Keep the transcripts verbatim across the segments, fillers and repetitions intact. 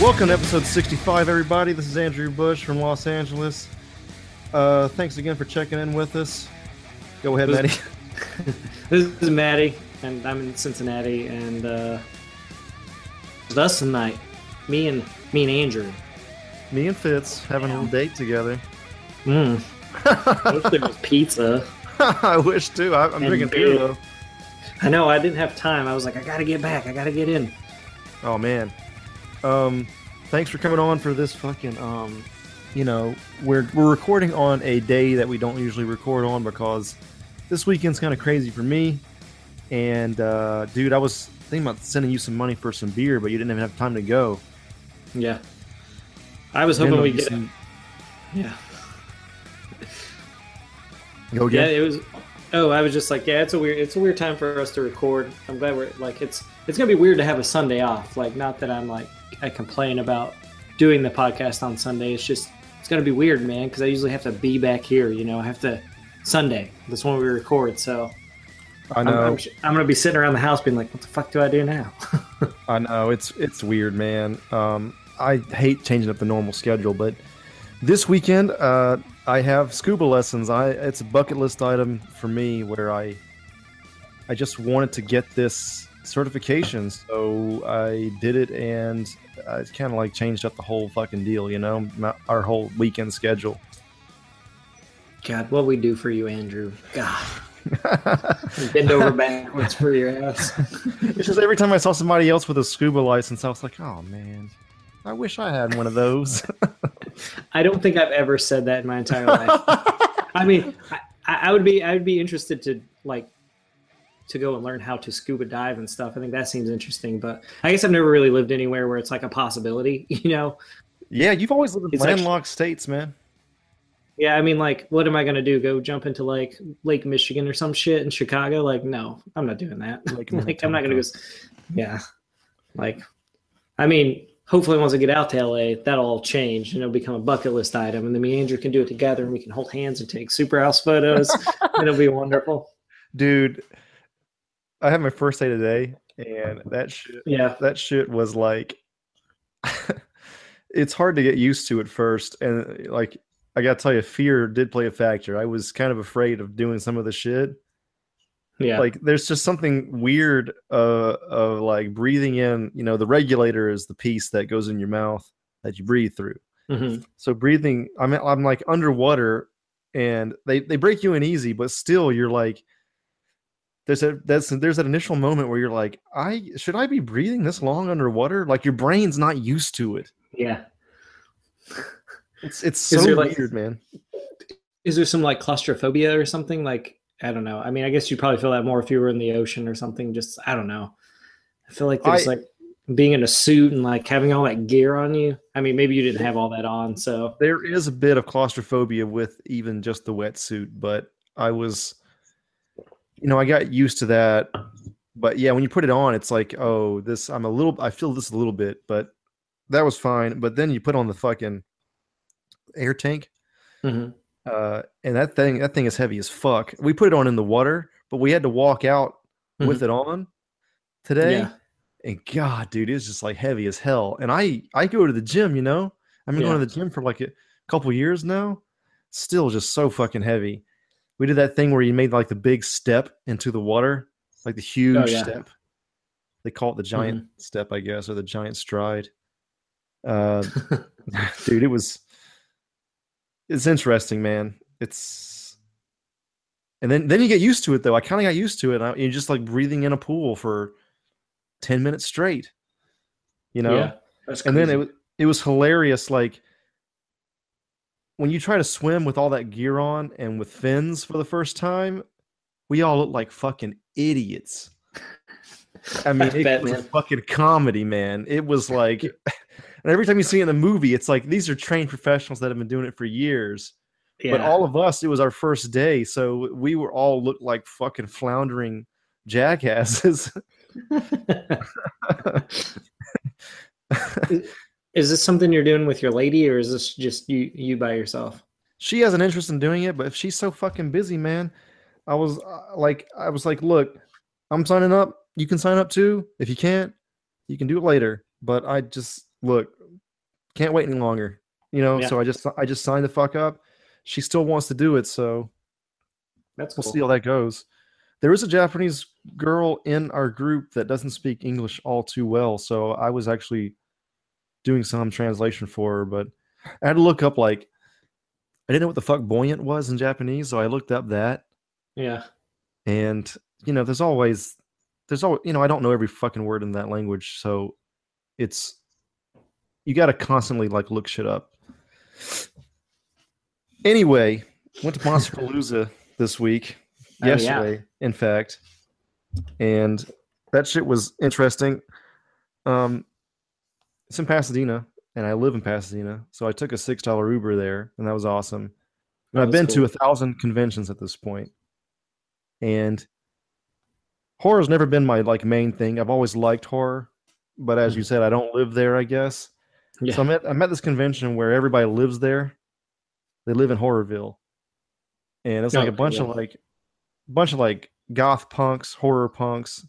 Welcome to episode sixty-five, everybody. This is Andrew Bush from Los Angeles. Uh, thanks again for checking in with us. Go ahead, Maddie. This is Maddie, and I'm in Cincinnati, and uh, it's us tonight. Me and me and Andrew. Me and Fitz having yeah. a little date together. Mm. I wish there was pizza. I wish, too. I, I'm and drinking beer, though. I know. I didn't have time. I was like, I got to get back. I got to get in. Oh, man. Um, thanks for coming on for this fucking, um, you know, we're we're recording on a day that we don't usually record on because this weekend's kind of crazy for me. And, uh, dude, I was thinking about sending you some money for some beer, but you didn't even have time to go. Yeah. I was hoping we'd get some... Yeah. Go again? Yeah, it was... Oh, I was just like, yeah, it's a weird, it's a weird time for us to record. I'm glad we're, like, it's, it's going to be weird to have a Sunday off. Like, not that I'm, like, I complain about doing the podcast on Sunday. It's just, it's going to be weird, man, because I usually have to be back here, you know. I have to, Sunday, that's when we record, so. I know. I'm, I'm, I'm going to be sitting around the house being like, what the fuck do I do now? I know, it's, it's weird, man. Um, I hate changing up the normal schedule, but this weekend, uh, I have scuba lessons. I it's a bucket list item for me where I I just wanted to get this certification, so I did it, and it's kind of like changed up the whole fucking deal, you know, my, our whole weekend schedule. God, what we do for you, Andrew? God, bend over backwards for your ass. It's just every time I saw somebody else with a scuba license, I was like, oh man, I wish I had one of those. I don't think I've ever said that in my entire life. I mean, I, I would be I would be interested to like to go and learn how to scuba dive and stuff. I think that seems interesting, but I guess I've never really lived anywhere where it's like a possibility, you know? Yeah, you've always lived in it's landlocked actually, states, man. Yeah, I mean, like, what am I going to do? Go jump into like Lake Michigan or some shit in Chicago? Like, no, I'm not doing that. Like, like I'm not going to go. Yeah. Like, I mean... Hopefully, once I get out to L A, that'll all change and it'll become a bucket list item. And then me and Andrew can do it together and we can hold hands and take super house photos. And it'll be wonderful. Dude, I had my first day today and that shit, yeah. that shit was like, it's hard to get used to at first. And like, I got to tell you, fear did play a factor. I was kind of afraid of doing some of the shit. Yeah. Like there's just something weird uh, of like breathing in, you know, the regulator is the piece that goes in your mouth that you breathe through. Mm-hmm. So breathing, I'm I'm like underwater and they, they break you in easy, but still you're like, there's a, that's, there's that initial moment where you're like, I, should I be breathing this long underwater? Like your brain's not used to it. Yeah. It's, it's so weird, like, man. Is there some like claustrophobia or something like, I don't know. I mean, I guess you'd probably feel that more if you were in the ocean or something. Just, I don't know. I feel like there's I, like being in a suit and like having all that gear on you. I mean, maybe you didn't have all that on. So there is a bit of claustrophobia with even just the wetsuit, but I was, you know, I got used to that. But yeah, when you put it on, it's like, oh, this, I'm a little, I feel this a little bit, but that was fine. But then you put on the fucking air tank. Mm-hmm. Uh, and that thing, that thing is heavy as fuck. We put it on in the water, but we had to walk out mm-hmm. with it on today. Yeah. And God, dude, it's just like heavy as hell. And I, I go to the gym, you know, I've been yeah. going to the gym for like a couple years now. Still just so fucking heavy. We did that thing where you made like the big step into the water. like the huge oh, yeah. step. They call it the giant mm-hmm. step, I guess, or the giant stride. Uh, dude, it was. It's interesting, man. It's, and then then you get used to it, though. I kind of got used to it. I, you're just like breathing in a pool for ten minutes straight, you know. Yeah, that's crazy. And then it it was hilarious, like when you try to swim with all that gear on and with fins for the first time, we all look like fucking idiots. I mean, it Batman. was a fucking comedy, man. It was like, and every time you see it in the movie, it's like these are trained professionals that have been doing it for years. Yeah. But all of us, it was our first day, so we were all looked like fucking floundering jackasses. Is this something you're doing with your lady, or is this just you, you by yourself? She has an interest in doing it, but if she's so fucking busy, man, I was uh, like, I was like, look, I'm signing up. You can sign up too. If you can't, you can do it later. But I just look, can't wait any longer, you know. Yeah. So I just, I just signed the fuck up. She still wants to do it, so that's cool. We'll see how that goes. There is a Japanese girl in our group that doesn't speak English all too well, so I was actually doing some translation for her. But I had to look up, like, I didn't know what the fuck buoyant was in Japanese, so I looked up that. Yeah. And you know, there's always, there's always, you know, I don't know every fucking word in that language, so it's, you got to constantly like look shit up. Anyway, went to Monsterpalooza this week. Yesterday, oh, yeah. in fact, and that shit was interesting. Um, it's in Pasadena, and I live in Pasadena, so I took a six dollar Uber there, and that was awesome. And I've been cool. to a thousand conventions at this point, and horror's never been my like main thing. I've always liked horror, but as you said, I don't live there, I guess. Yeah. So I'm at I'm at this convention where everybody lives there. They live in Horrorville, and it's like oh, a bunch yeah. of like. bunch of like goth punks, horror punks,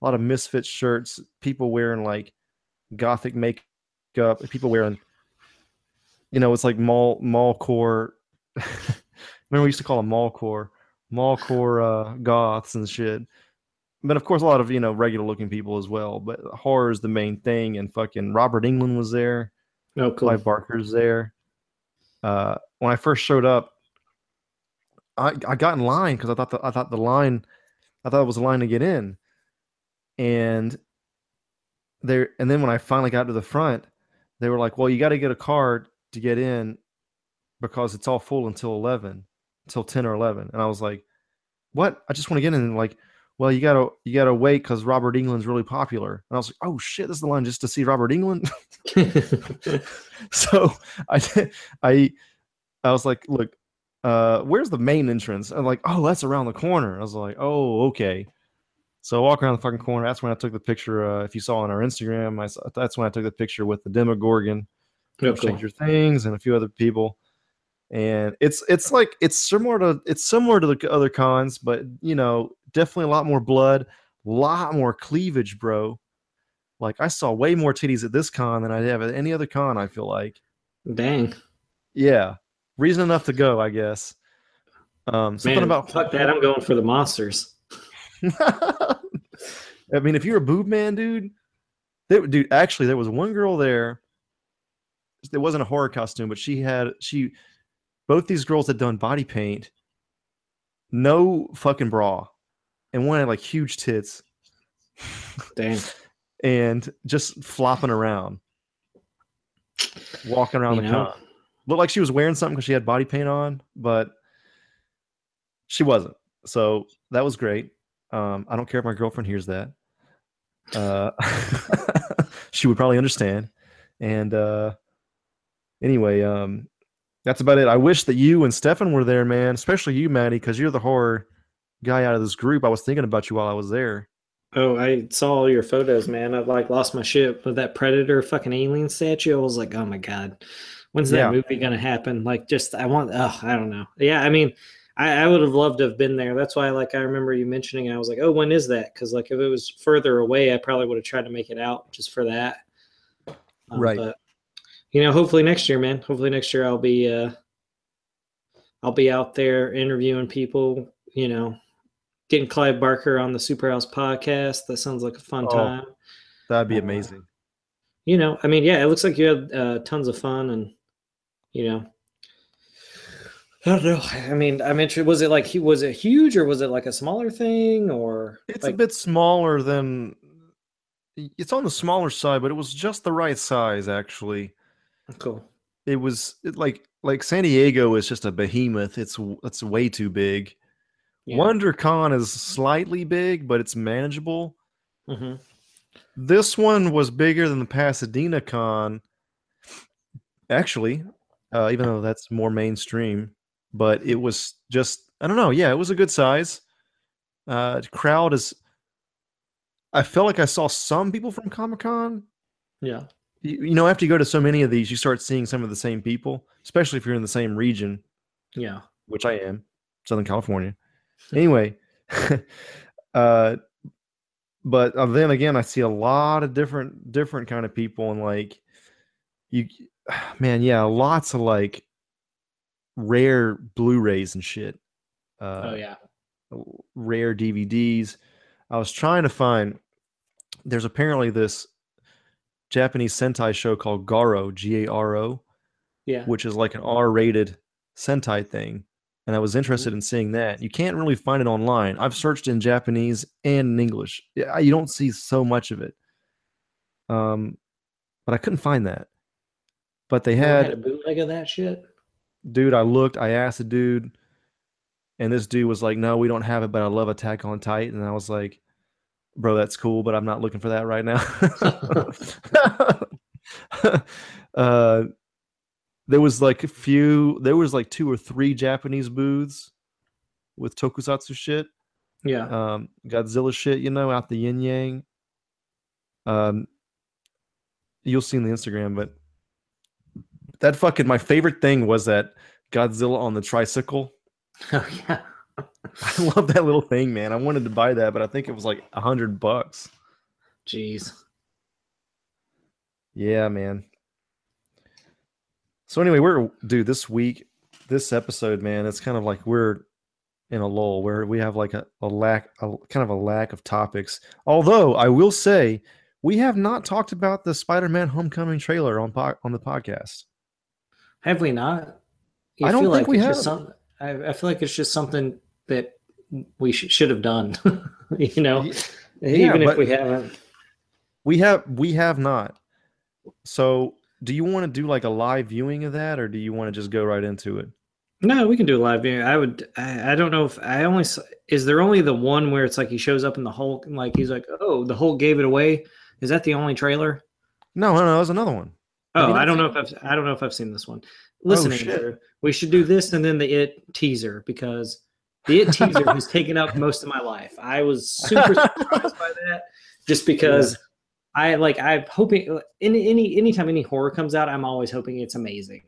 a lot of misfit shirts, people wearing like gothic makeup, people wearing, you know, it's like mall mallcore. Remember we used to call them mallcore, mallcore uh, goths and shit. But of course, a lot of, you know, regular looking people as well. But horror is the main thing, and fucking Robert Englund was there. No, oh, cool. Clive Barker's there. Uh, when I first showed up, I, I got in line because I thought the, I thought the line, I thought it was a line to get in, and there. And then when I finally got to the front, they were like, "Well, you got to get a card to get in because it's all full until eleven, until ten or eleven." And I was like, "What? I just want to get in." And like, "Well, you gotta you gotta wait because Robert Englund's really popular." And I was like, "Oh shit, this is the line just to see Robert Englund." So I I I was like, "Look. Uh, where's the main entrance?" I'm like, "Oh, that's around the corner." I was like, "Oh, okay." So I walk around the fucking corner. That's when I took the picture. Uh, if you saw on our Instagram, I saw, that's when I took the picture with the Demogorgon, okay. Stranger Things, and a few other people. And it's it's like it's similar to it's similar to the other cons, but you know, definitely a lot more blood, a lot more cleavage, bro. Like I saw way more titties at this con than I have at any other con. I feel like, dang, yeah. Reason enough to go, I guess. Um, something Man, about fuck that. I'm going for the monsters. I mean, if you're a boob man, dude, they, dude. Actually, there was one girl there. It wasn't a horror costume, but she had she. Both these girls had done body paint. No fucking bra, and one had like huge tits. Dang. And just flopping around, walking around you the know? Con. Looked like she was wearing something because she had body paint on, but she wasn't. So that was great. Um, I don't care if my girlfriend hears that. Uh, she would probably understand. And uh, anyway, um, that's about it. I wish that you and Stefan were there, man, especially you, Maddie, because you're the horror guy out of this group. I was thinking about you while I was there. Oh, I saw all your photos, man. I like lost my shit. But that Predator fucking alien statue, I was like, oh, my God. When's that yeah. movie going to happen? Like, just, I want, oh, I don't know. Yeah, I mean, I, I would have loved to have been there. That's why, like, I remember you mentioning, I was like, oh, when is that? Because, like, if it was further away, I probably would have tried to make it out just for that. Um, right. But, you know, hopefully next year, man. Hopefully next year I'll be, uh, I'll be out there interviewing people, you know, getting Clive Barker on the Superhouse podcast. That sounds like a fun oh, time. That'd be amazing. Uh, you know, I mean, yeah, it looks like you had uh, tons of fun, and you know, I don't know. I mean, I'm interested. Was it like he was it huge, or was it like a smaller thing, or it's like, a bit smaller than? It's on the smaller side, but it was just the right size, actually. Cool. It was it like like San Diego is just a behemoth. It's it's way too big. Yeah. WonderCon is slightly big, but it's manageable. Mm-hmm. This one was bigger than the Pasadena Con, actually, uh, even though that's more mainstream. But it was just, I don't know. Yeah, it was a good size. Uh, the crowd is, I felt like I saw some people from Comic-Con. Yeah. You, you know, after you go to so many of these, you start seeing some of the same people, especially if you're in the same region. Yeah. Which I am, Southern California. Anyway, uh, but then again, I see a lot of different, different kind of people, and like you, man, yeah, lots of like rare Blu-rays and shit. Uh, oh yeah, rare D V Ds. I was trying to find. There's apparently this Japanese Sentai show called Garo, G A R O, yeah, which is like an R-rated Sentai thing. And I was interested in seeing that. You can't really find it online. I've searched in Japanese and in English. You don't see so much of it. Um, but I couldn't find that. But they had, had a bootleg of that shit. Dude, I looked. I asked a dude, and this dude was like, "No, we don't have it." But I love Attack on Titan. And I was like, "Bro, that's cool, but I'm not looking for that right now." uh, There was like a few, there was like two or three Japanese booths with tokusatsu shit. Yeah. Um, Godzilla shit, you know, out the yin yang. Um, you'll see in the Instagram, but that fucking, my favorite thing was that Godzilla on the tricycle. Oh, yeah. I love that little thing, man. I wanted to buy that, but I think it was like a hundred bucks. Jeez. Yeah, man. So anyway, we're dude. This week, this episode, man, it's kind of like we're in a lull where we have like a, a lack, a kind of a lack of topics. Although I will say, we have not talked about the Spider-Man Homecoming trailer on po- on the podcast. Have we not? I, I don't feel think like we have. Some, I, I feel like it's just something that we sh- should have done. You know, yeah, even if we haven't, we have we have not. So. Do you want to do like a live viewing of that, or do you want to just go right into it? No, we can do a live viewing. I would. I, I don't know if I only. Is there only the one where it's like he shows up in the Hulk and like he's like, "Oh, the Hulk gave it away." Is that the only trailer? No, no, no. There's another one. Oh, I don't know if I've, I don't know if I've seen this one. Listen, oh, Andrew, we should do this and then the It teaser, because the It teaser has taken up most of my life. I was super surprised by that, just because. Yeah. I like. I'm hoping any any anytime any horror comes out, I'm always hoping it's amazing.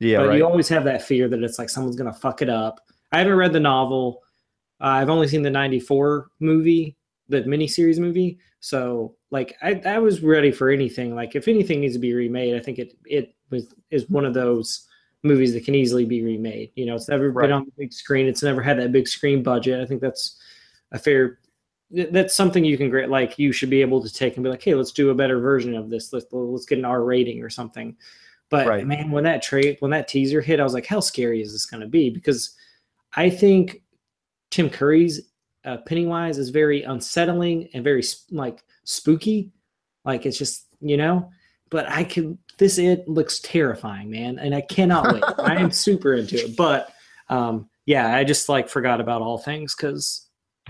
Yeah, but right. You always have that fear that it's like someone's gonna fuck it up. I haven't read the novel. Uh, I've only seen the ninety-four movie, the miniseries movie. So like, I, I was ready for anything. Like, if anything needs to be remade, I think it it was is one of those movies that can easily be remade. You know, it's never right. been on the big screen. It's never had that big screen budget. I think that's a fair. That's something you can great like you should be able to take and be like, hey, let's do a better version of this. Let's let's get an R rating or something. But right. man, when that tra- when that teaser hit, I was like, how scary is this going to be? Because I think Tim Curry's uh, Pennywise is very unsettling and very like spooky. Like, it's just, you know. But I can this It looks terrifying, man, and I cannot wait. I am super into it. But um, yeah, I just like forgot about all things because.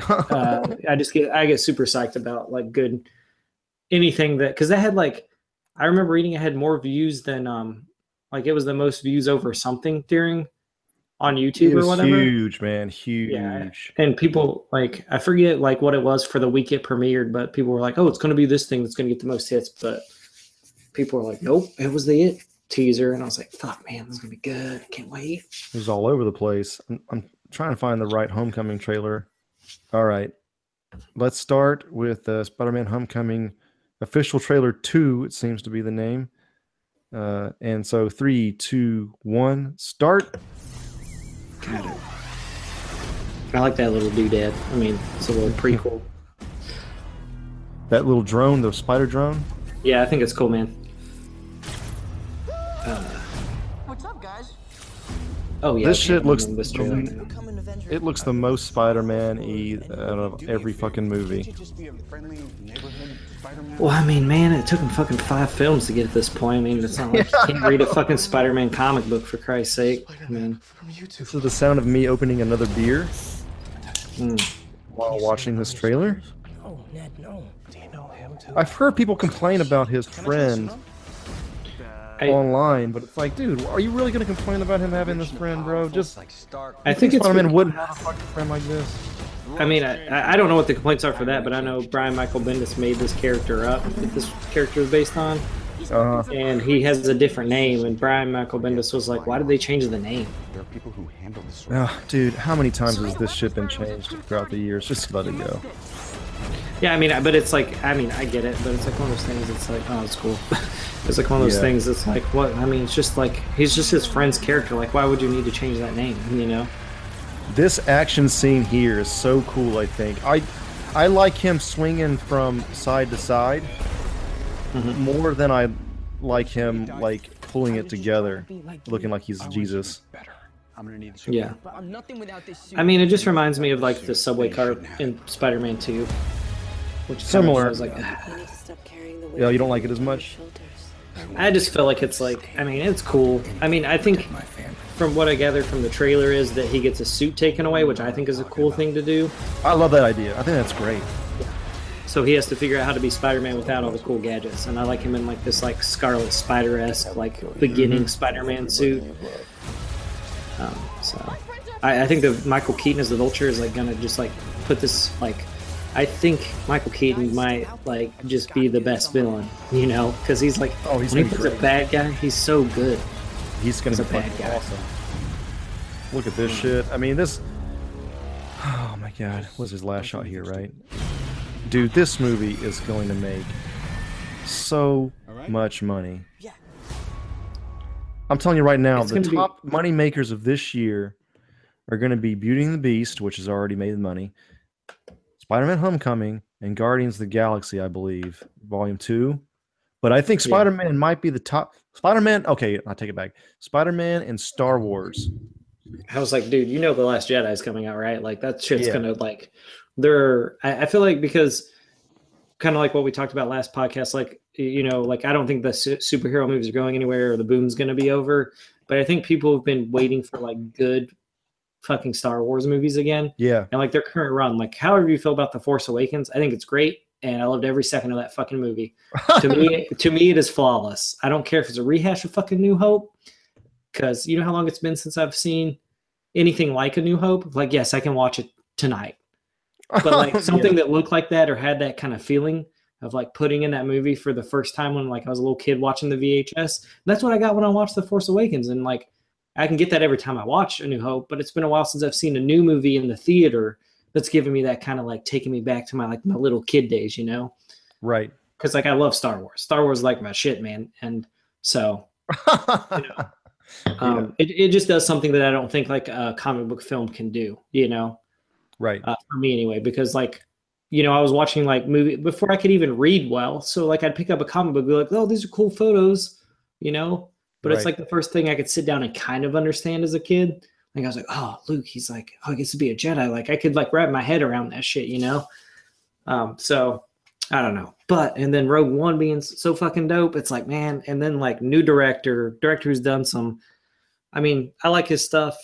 uh, I just get I get super psyched about like good anything that, because that had like, I remember reading it had more views than um like it was the most views over something during on YouTube it was or whatever. Huge, man, huge. Yeah. And people like, I forget like what it was for the week it premiered, but people were like, oh, it's going to be this thing that's going to get the most hits, but people were like, nope, it was the It teaser, and I was like, fuck, man, this is gonna be good. I can't wait. It was all over the place. I'm, I'm trying to find the right Homecoming trailer. All right, let's start with uh, Spider-Man Homecoming official trailer two, it seems to be the name. Uh, and so three, two, one, start. Got it. I like that little doodad. I mean, it's a little prequel. That little drone, the spider drone? Yeah, I think it's cool, man. Uh, What's up, guys? Oh yeah. This shit looks. The, it looks the most Spider-Man-y out of every fucking movie. Well, I mean, man, it took him fucking five films to get at this point. I mean, it's not like you can't read a fucking Spider-Man comic book, for Christ's sake. I mean, this is the sound of me opening another beer mm. while watching this trailer. No, Ned, no. Do you know him too? I've heard people complain about his friend I, online, but it's like, dude, are you really gonna complain about him having this friend, bro? Just I think Spider-Man wouldn't have a fucking friend like this. I mean, I, I don't know what the complaints are for that, but I know Brian Michael Bendis made this character up that this character is based on, uh, and he has a different name, and Brian Michael Bendis was like, why did they change the name? There are people who handle this. Oh, dude, how many times has this shit been changed throughout the years? Just let it go. Yeah, I mean, but it's like, I mean, I get it, but it's like one of those things, it's like, oh, it's cool. It's like one of those yeah. things that's like, what? I mean, it's just like, he's just his friend's character. Like, why would you need to change that name, you know? This action scene here is so cool, I think. I I like him swinging from side to side mm-hmm. more than I like him, like, pulling it together, looking like he's Jesus. Yeah. I mean, it just reminds me of, like, the subway car in Spider-Man two. Which similar. I was like, ah. Yeah, you don't like it as much? I just feel like it's like, I mean, it's cool. I mean, I think from what I gathered from the trailer is that he gets a suit taken away, which I think is a cool thing to do. I love that idea. I think that's great. So he has to figure out how to be Spider-Man without all the cool gadgets. And I like him in like this like Scarlet Spider-esque, like beginning mm-hmm. Spider-Man suit. Um, so I, I think that Michael Keaton as the Vulture is like gonna just like put this like, I think Michael Keaton might like just be the best villain, you know, because he's like, oh, he's when he puts a bad guy, he's so good. He's gonna he's be a bad guy. Awesome. Look at this shit. I mean, this. Oh my God, what's his last shot here, right? Dude, this movie is going to make so much money. I'm telling you right now, it's the top be... money makers of this year are going to be Beauty and the Beast, which has already made money. Spider-Man Homecoming and Guardians of the Galaxy, I believe, Volume two. But I think Spider-Man yeah. might be the top. Spider-Man, okay, I'll take it back. Spider-Man and Star Wars. I was like, dude, you know The Last Jedi is coming out, right? Like, that shit's yeah. going to, like, they're, I, I feel like because kind of like what we talked about last podcast, like, you know, like, I don't think the su superhero movies are going anywhere or the boom's going to be over. But I think people have been waiting for, like, good fucking Star Wars movies again. Yeah. And like their current run, like however you feel about The Force Awakens, I think it's great. And I loved every second of that fucking movie. To me, to me, it is flawless. I don't care if it's a rehash of fucking New Hope. Cause you know how long it's been since I've seen anything like A New Hope. Like, yes, I can watch it tonight, but like something yeah. that looked like that or had that kind of feeling of like putting in that movie for the first time when like I was a little kid watching the V H S. And that's what I got when I watched The Force Awakens. And like, I can get that every time I watch A New Hope, but it's been a while since I've seen a new movie in the theater that's given me that kind of like taking me back to my like my little kid days, you know? Right. Because like I love Star Wars. Star Wars is like my shit, man. And so you know, um, yeah. it, it just does something that I don't think like a comic book film can do, you know? Right. Uh, for me anyway, because like, you know, I was watching like movie before I could even read well. So like I'd pick up a comic book and be like, oh, these are cool photos, you know? But right. it's like the first thing I could sit down and kind of understand as a kid. Like I was like, oh, Luke, he's like, oh, he gets to be a Jedi. Like I could like wrap my head around that shit, you know? Um, so I don't know. But, and then Rogue One being so fucking dope. It's like, man. And then like new director, director who's done some, I mean, I like his stuff,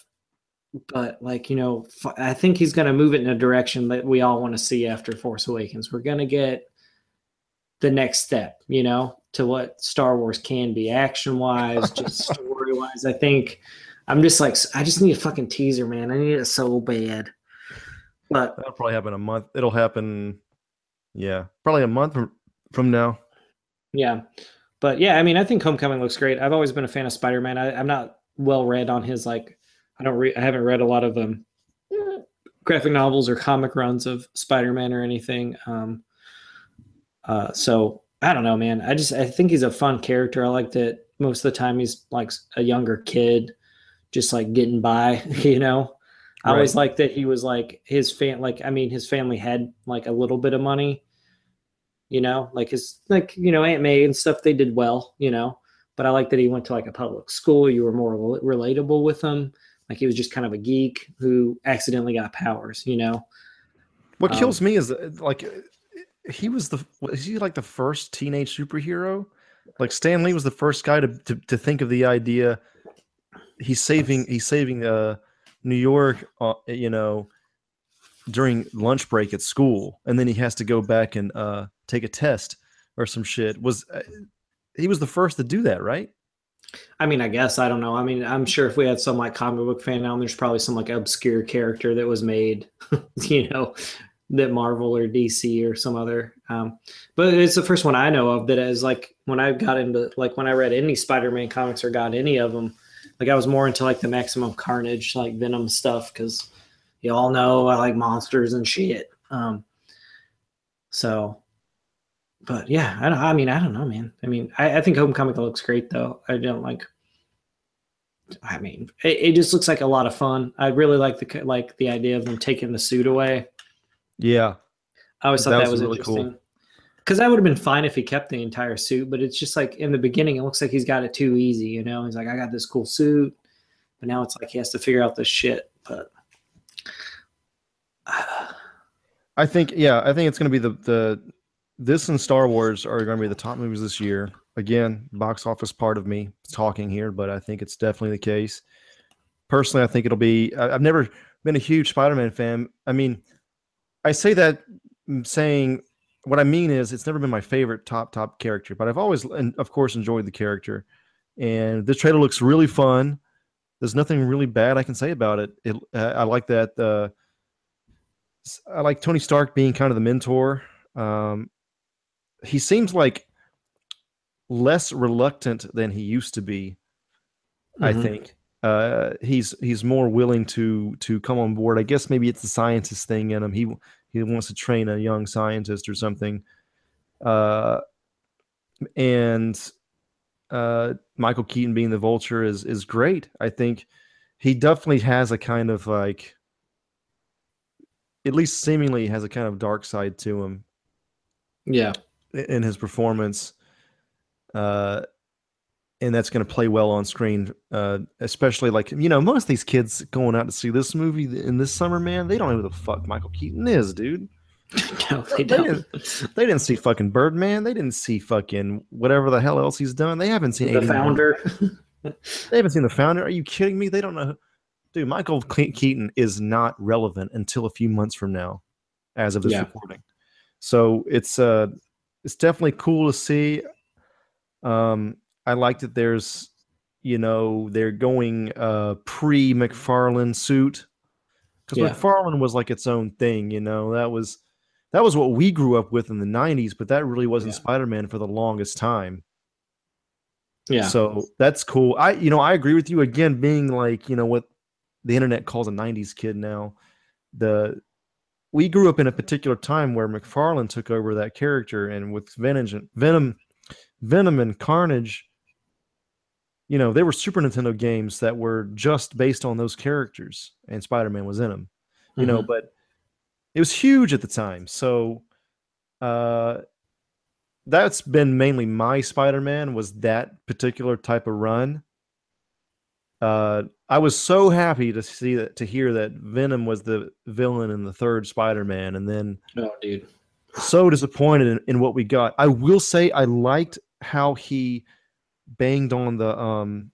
but like, you know, I think he's going to move it in a direction that we all want to see after Force Awakens. We're going to get the next step, you know, to what Star Wars can be action-wise, just story-wise. I think I'm just like, I just need a fucking teaser, man. I need it so bad. But that'll probably happen a month. It'll happen, yeah, probably a month from, from now. Yeah. But yeah, I mean, I think Homecoming looks great. I've always been a fan of Spider-Man. I, I'm not well-read on his, like, I don't re I haven't read a lot of um, graphic novels or comic runs of Spider-Man or anything. Um, uh, so... I don't know, man. I just, I think he's a fun character. I like that most of the time he's like a younger kid, just like getting by, you know? I right. always liked that he was like his fan, like, I mean, his family had like a little bit of money, you know, like his, like, you know, Aunt May and stuff, they did well, you know, but I like that he went to like a public school. You were more relatable with him. Like he was just kind of a geek who accidentally got powers, you know? What um, kills me is like, he was the, is he like the first teenage superhero? Like Stan Lee was the first guy to, to, to think of the idea. He's saving, he's saving uh, New York, uh, you know, during lunch break at school. And then he has to go back and uh, take a test or some shit. Was uh, he was the first to do that, right? I mean, I guess, I don't know. I mean, I'm sure if we had some like comic book fan now, there's probably some like obscure character that was made, you know, that Marvel or D C or some other. Um, but it's the first one I know of that is like, when I got into, like when I read any Spider-Man comics or got any of them, like I was more into like the Maximum Carnage, like Venom stuff. Cause you all know, I like monsters and shit. Um, so, but yeah, I don't, I mean, I don't know, man. I mean, I, I think Homecoming looks great though. I don't like, I mean, it, it just looks like a lot of fun. I really like the, like the idea of them taking the suit away. Yeah. I always thought that, that was, was really interesting. Cool. Cause I would have been fine if he kept the entire suit, but it's just like in the beginning, it looks like he's got it too easy. You know, he's like, I got this cool suit, but now it's like, he has to figure out this shit. But uh, I think, yeah, I think it's going to be the, the, this and Star Wars are going to be the top movies this year. Again, box office part of me talking here, but I think it's definitely the case. Personally, I think it'll be... I've never been a huge Spider-Man fan. I mean, I say that saying... What I mean is it's never been my favorite top, top character, but I've always, and of course, enjoyed the character. And this trailer looks really fun. There's nothing really bad I can say about it. it uh, I like that. Uh, I like Tony Stark being kind of the mentor. Um, He seems like less reluctant than he used to be. Mm-hmm. I think uh, he's he's more willing to to come on board. I guess maybe it's the scientist thing in him. He he wants to train a young scientist or something. Uh, and uh, Michael Keaton being the Vulture is is great. I think he definitely has a kind of like, at least seemingly has a kind of dark side to him. Yeah. In his performance, uh, and that's going to play well on screen, uh, especially like, you know, most of these kids going out to see this movie in this summer, man, they don't know who the fuck Michael Keaton is, dude. No, they don't. They didn't, they didn't see fucking Birdman. They didn't see fucking whatever the hell else he's done. They haven't seen The Founder. They haven't seen The Founder. Are you kidding me? They don't know. Dude, Michael Keaton is not relevant until a few months from now, as of this yeah. recording. So it's uh it's definitely cool to see. Um, I like that there's, you know, they're going uh, pre-McFarlane suit, because yeah. McFarlane was like its own thing, you know. That was that was what we grew up with in the nineties, but that really wasn't yeah. Spider-Man for the longest time. Yeah. So that's cool. I, you know, I agree with you again. Being like, you know, what the internet calls a nineties kid now, the we grew up in a particular time where McFarlane took over that character, and with Venom, Venom, Venom and Carnage, you know, they were Super Nintendo games that were just based on those characters, and Spider-Man was in them, you mm-hmm. know, but it was huge at the time. So uh, that's been mainly my Spider-Man, was that particular type of run. Uh, I was so happy to see that, to hear that Venom was the villain in the third Spider-Man, and then oh, dude. so disappointed in, in what we got. I will say I liked how he banged on the um,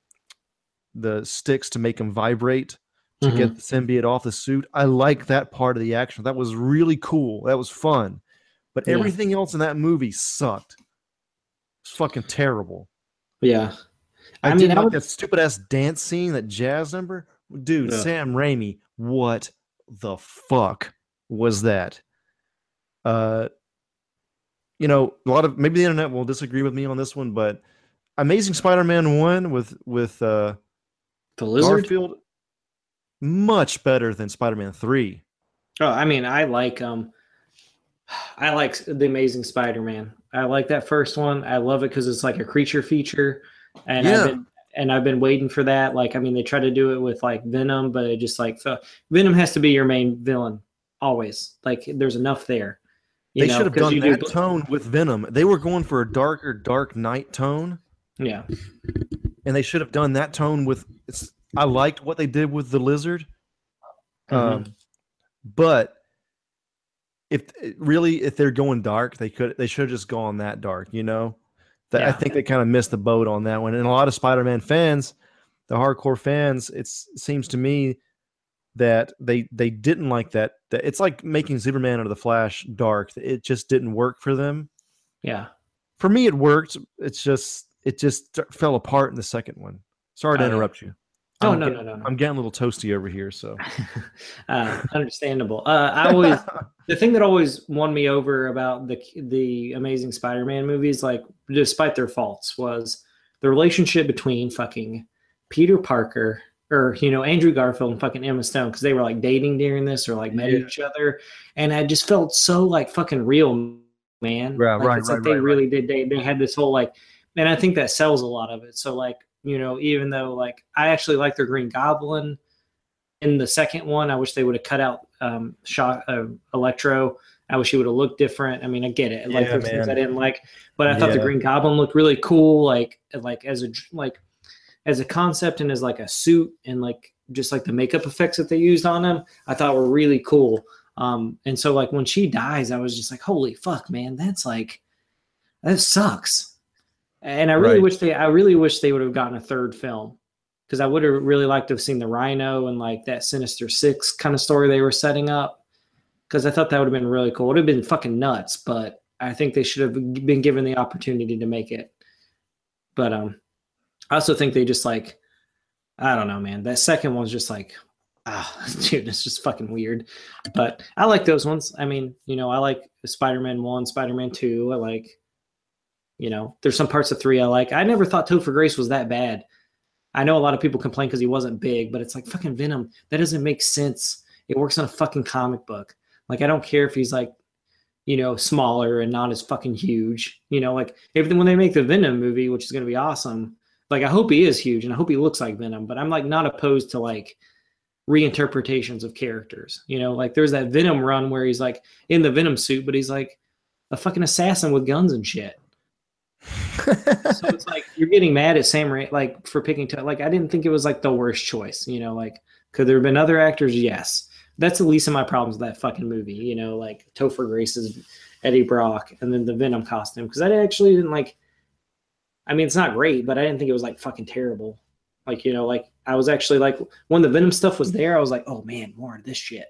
the sticks to make him vibrate to mm-hmm. get the symbiote off the suit. I like that part of the action. That was really cool. That was fun. But yeah. everything else in that movie sucked. It's fucking terrible. Yeah. I, I mean, did like would... that stupid ass dance scene, that jazz number, dude. Yeah. Sam Raimi, what the fuck was that? Uh, you know, a lot of maybe the internet will disagree with me on this one, but Amazing Spider-Man one with with uh, the Lizard, Garfield, much better than Spider-Man three. Oh, I mean, I like um, I like the Amazing Spider-Man. I like that first one. I love it because it's like a creature feature. And yeah. I've been, and I've been waiting for that. Like, I mean, they try to do it with like Venom, but it just like so, Venom has to be your main villain always. Like, there's enough there. You they know, should have done that do... tone with Venom. They were going for a darker, Dark Knight tone. Yeah, and they should have done that tone with. It's, I liked what they did with the Lizard, mm-hmm. um, but if really if they're going dark, they could they should have just gone that dark. You know, that, yeah. I think they kind of missed the boat on that one. And a lot of Spider-Man fans, the hardcore fans, it's, it seems to me that they they didn't like that. That it's like making Superman or the Flash dark. It just didn't work for them. Yeah, for me it worked. It's just it just fell apart in the second one. Sorry to uh, interrupt you. Oh, no, no, no, no. I'm getting a little toasty over here, so. uh, understandable. Uh, I always, the thing that always won me over about the the Amazing Spider-Man movies, like, despite their faults, was the relationship between fucking Peter Parker or, you know, Andrew Garfield and fucking Emma Stone, because they were, like, dating during this or, like, met yeah. each other. And I just felt so, like, fucking real, man. Right, like, right, it's right, like right, they right. really did. They, they had this whole, like, and I think that sells a lot of it. So, like, you know, even though, like, I actually like their Green Goblin in the second one. I wish they would have cut out um, shot uh, Electro. I wish he would have looked different. I mean, I get it. Like, yeah, there's man. things I didn't like, but I yeah. thought the Green Goblin looked really cool. Like, like as a like as a concept and as like a suit and like just like the makeup effects that they used on him, I thought were really cool. Um, and so like when she dies, I was just like, holy fuck, man, that's like that sucks. And I really right. wish they, I really wish they would have gotten a third film, because I would have really liked to have seen the Rhino and like that Sinister Six kind of story they were setting up, because I thought that would have been really cool. It would have been fucking nuts, but I think they should have been given the opportunity to make it. But um, I also think they just like, I don't know, man. That second one's just like, ah, oh, dude, it's just fucking weird. But I like those ones. I mean, you know, I like Spider-Man one, Spider-Man two. I like. You know, there's some parts of three I like. I never thought Topher Grace was that bad. I know a lot of people complain because he wasn't big, but it's like fucking Venom. That doesn't make sense. It works on a fucking comic book. Like, I don't care if he's like, you know, smaller and not as fucking huge. You know, like if when they make the Venom movie, which is going to be awesome, like I hope he is huge and I hope he looks like Venom, but I'm like not opposed to like reinterpretations of characters. You know, like there's that Venom run where he's like in the Venom suit, but he's like a fucking assassin with guns and shit. So it's like you're getting mad at Sam Ra- like for picking t- like I didn't think it was like the worst choice, you know, like could there have been other actors? Yes, that's the least of my problems with that fucking movie, you know, like Topher Grace's Eddie Brock and then the Venom costume, because I actually didn't like, I mean it's not great, but I didn't think it was like fucking terrible. Like, you know, like I was actually like when the Venom stuff was there, I was like, oh man, more of this shit.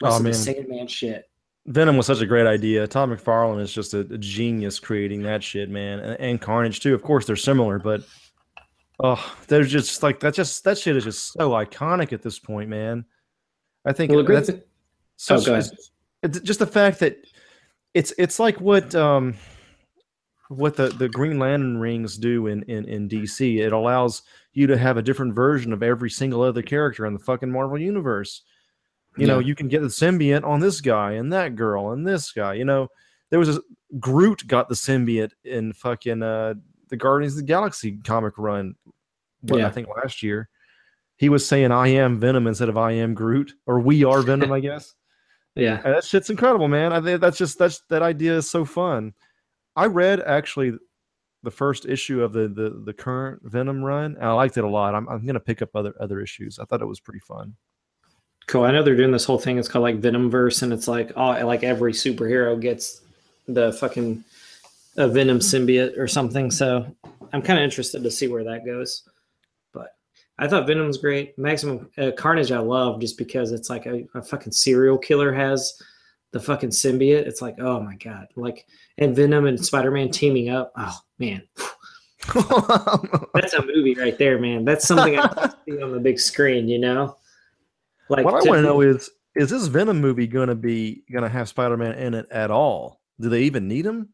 Less oh, of the Sandman shit. Venom was such a great idea. Tom McFarlane is just a, a genius creating that shit, man. And, and Carnage too. Of course, they're similar, but oh, they're just like that. Just that shit is just so iconic at this point, man. I think well, that's it, such, oh, it's, it's just the fact that it's it's like what um what the, the Green Lantern rings do in, in in D C. It allows you to have a different version of every single other character in the fucking Marvel universe. You know, yeah. you can get the symbiote on this guy and that girl and this guy. You know, there was a Groot got the symbiote in fucking uh, the Guardians of the Galaxy comic run. What, yeah. I think last year he was saying "I am Venom" instead of "I am Groot" or "We are Venom." I guess. Yeah, and that shit's incredible, man. I think that's just that's that idea is so fun. I read actually the first issue of the the, the current Venom run, and I liked it a lot. I'm I'm gonna pick up other other issues. I thought it was pretty fun. Cool. I know they're doing this whole thing. It's called like Venomverse, and it's like oh, like every superhero gets the fucking uh, Venom symbiote or something. So I'm kind of interested to see where that goes. But I thought Venom's great. Maximum uh, Carnage I love just because it's like a, a fucking serial killer has the fucking symbiote. It's like oh my god, like and Venom and Spider-Man teaming up. Oh man. That's a movie right there, man. That's something I want to see on the big screen, you know? Like what I want to know is, is this Venom movie going to be going to have Spider-Man in it at all? Do they even need him?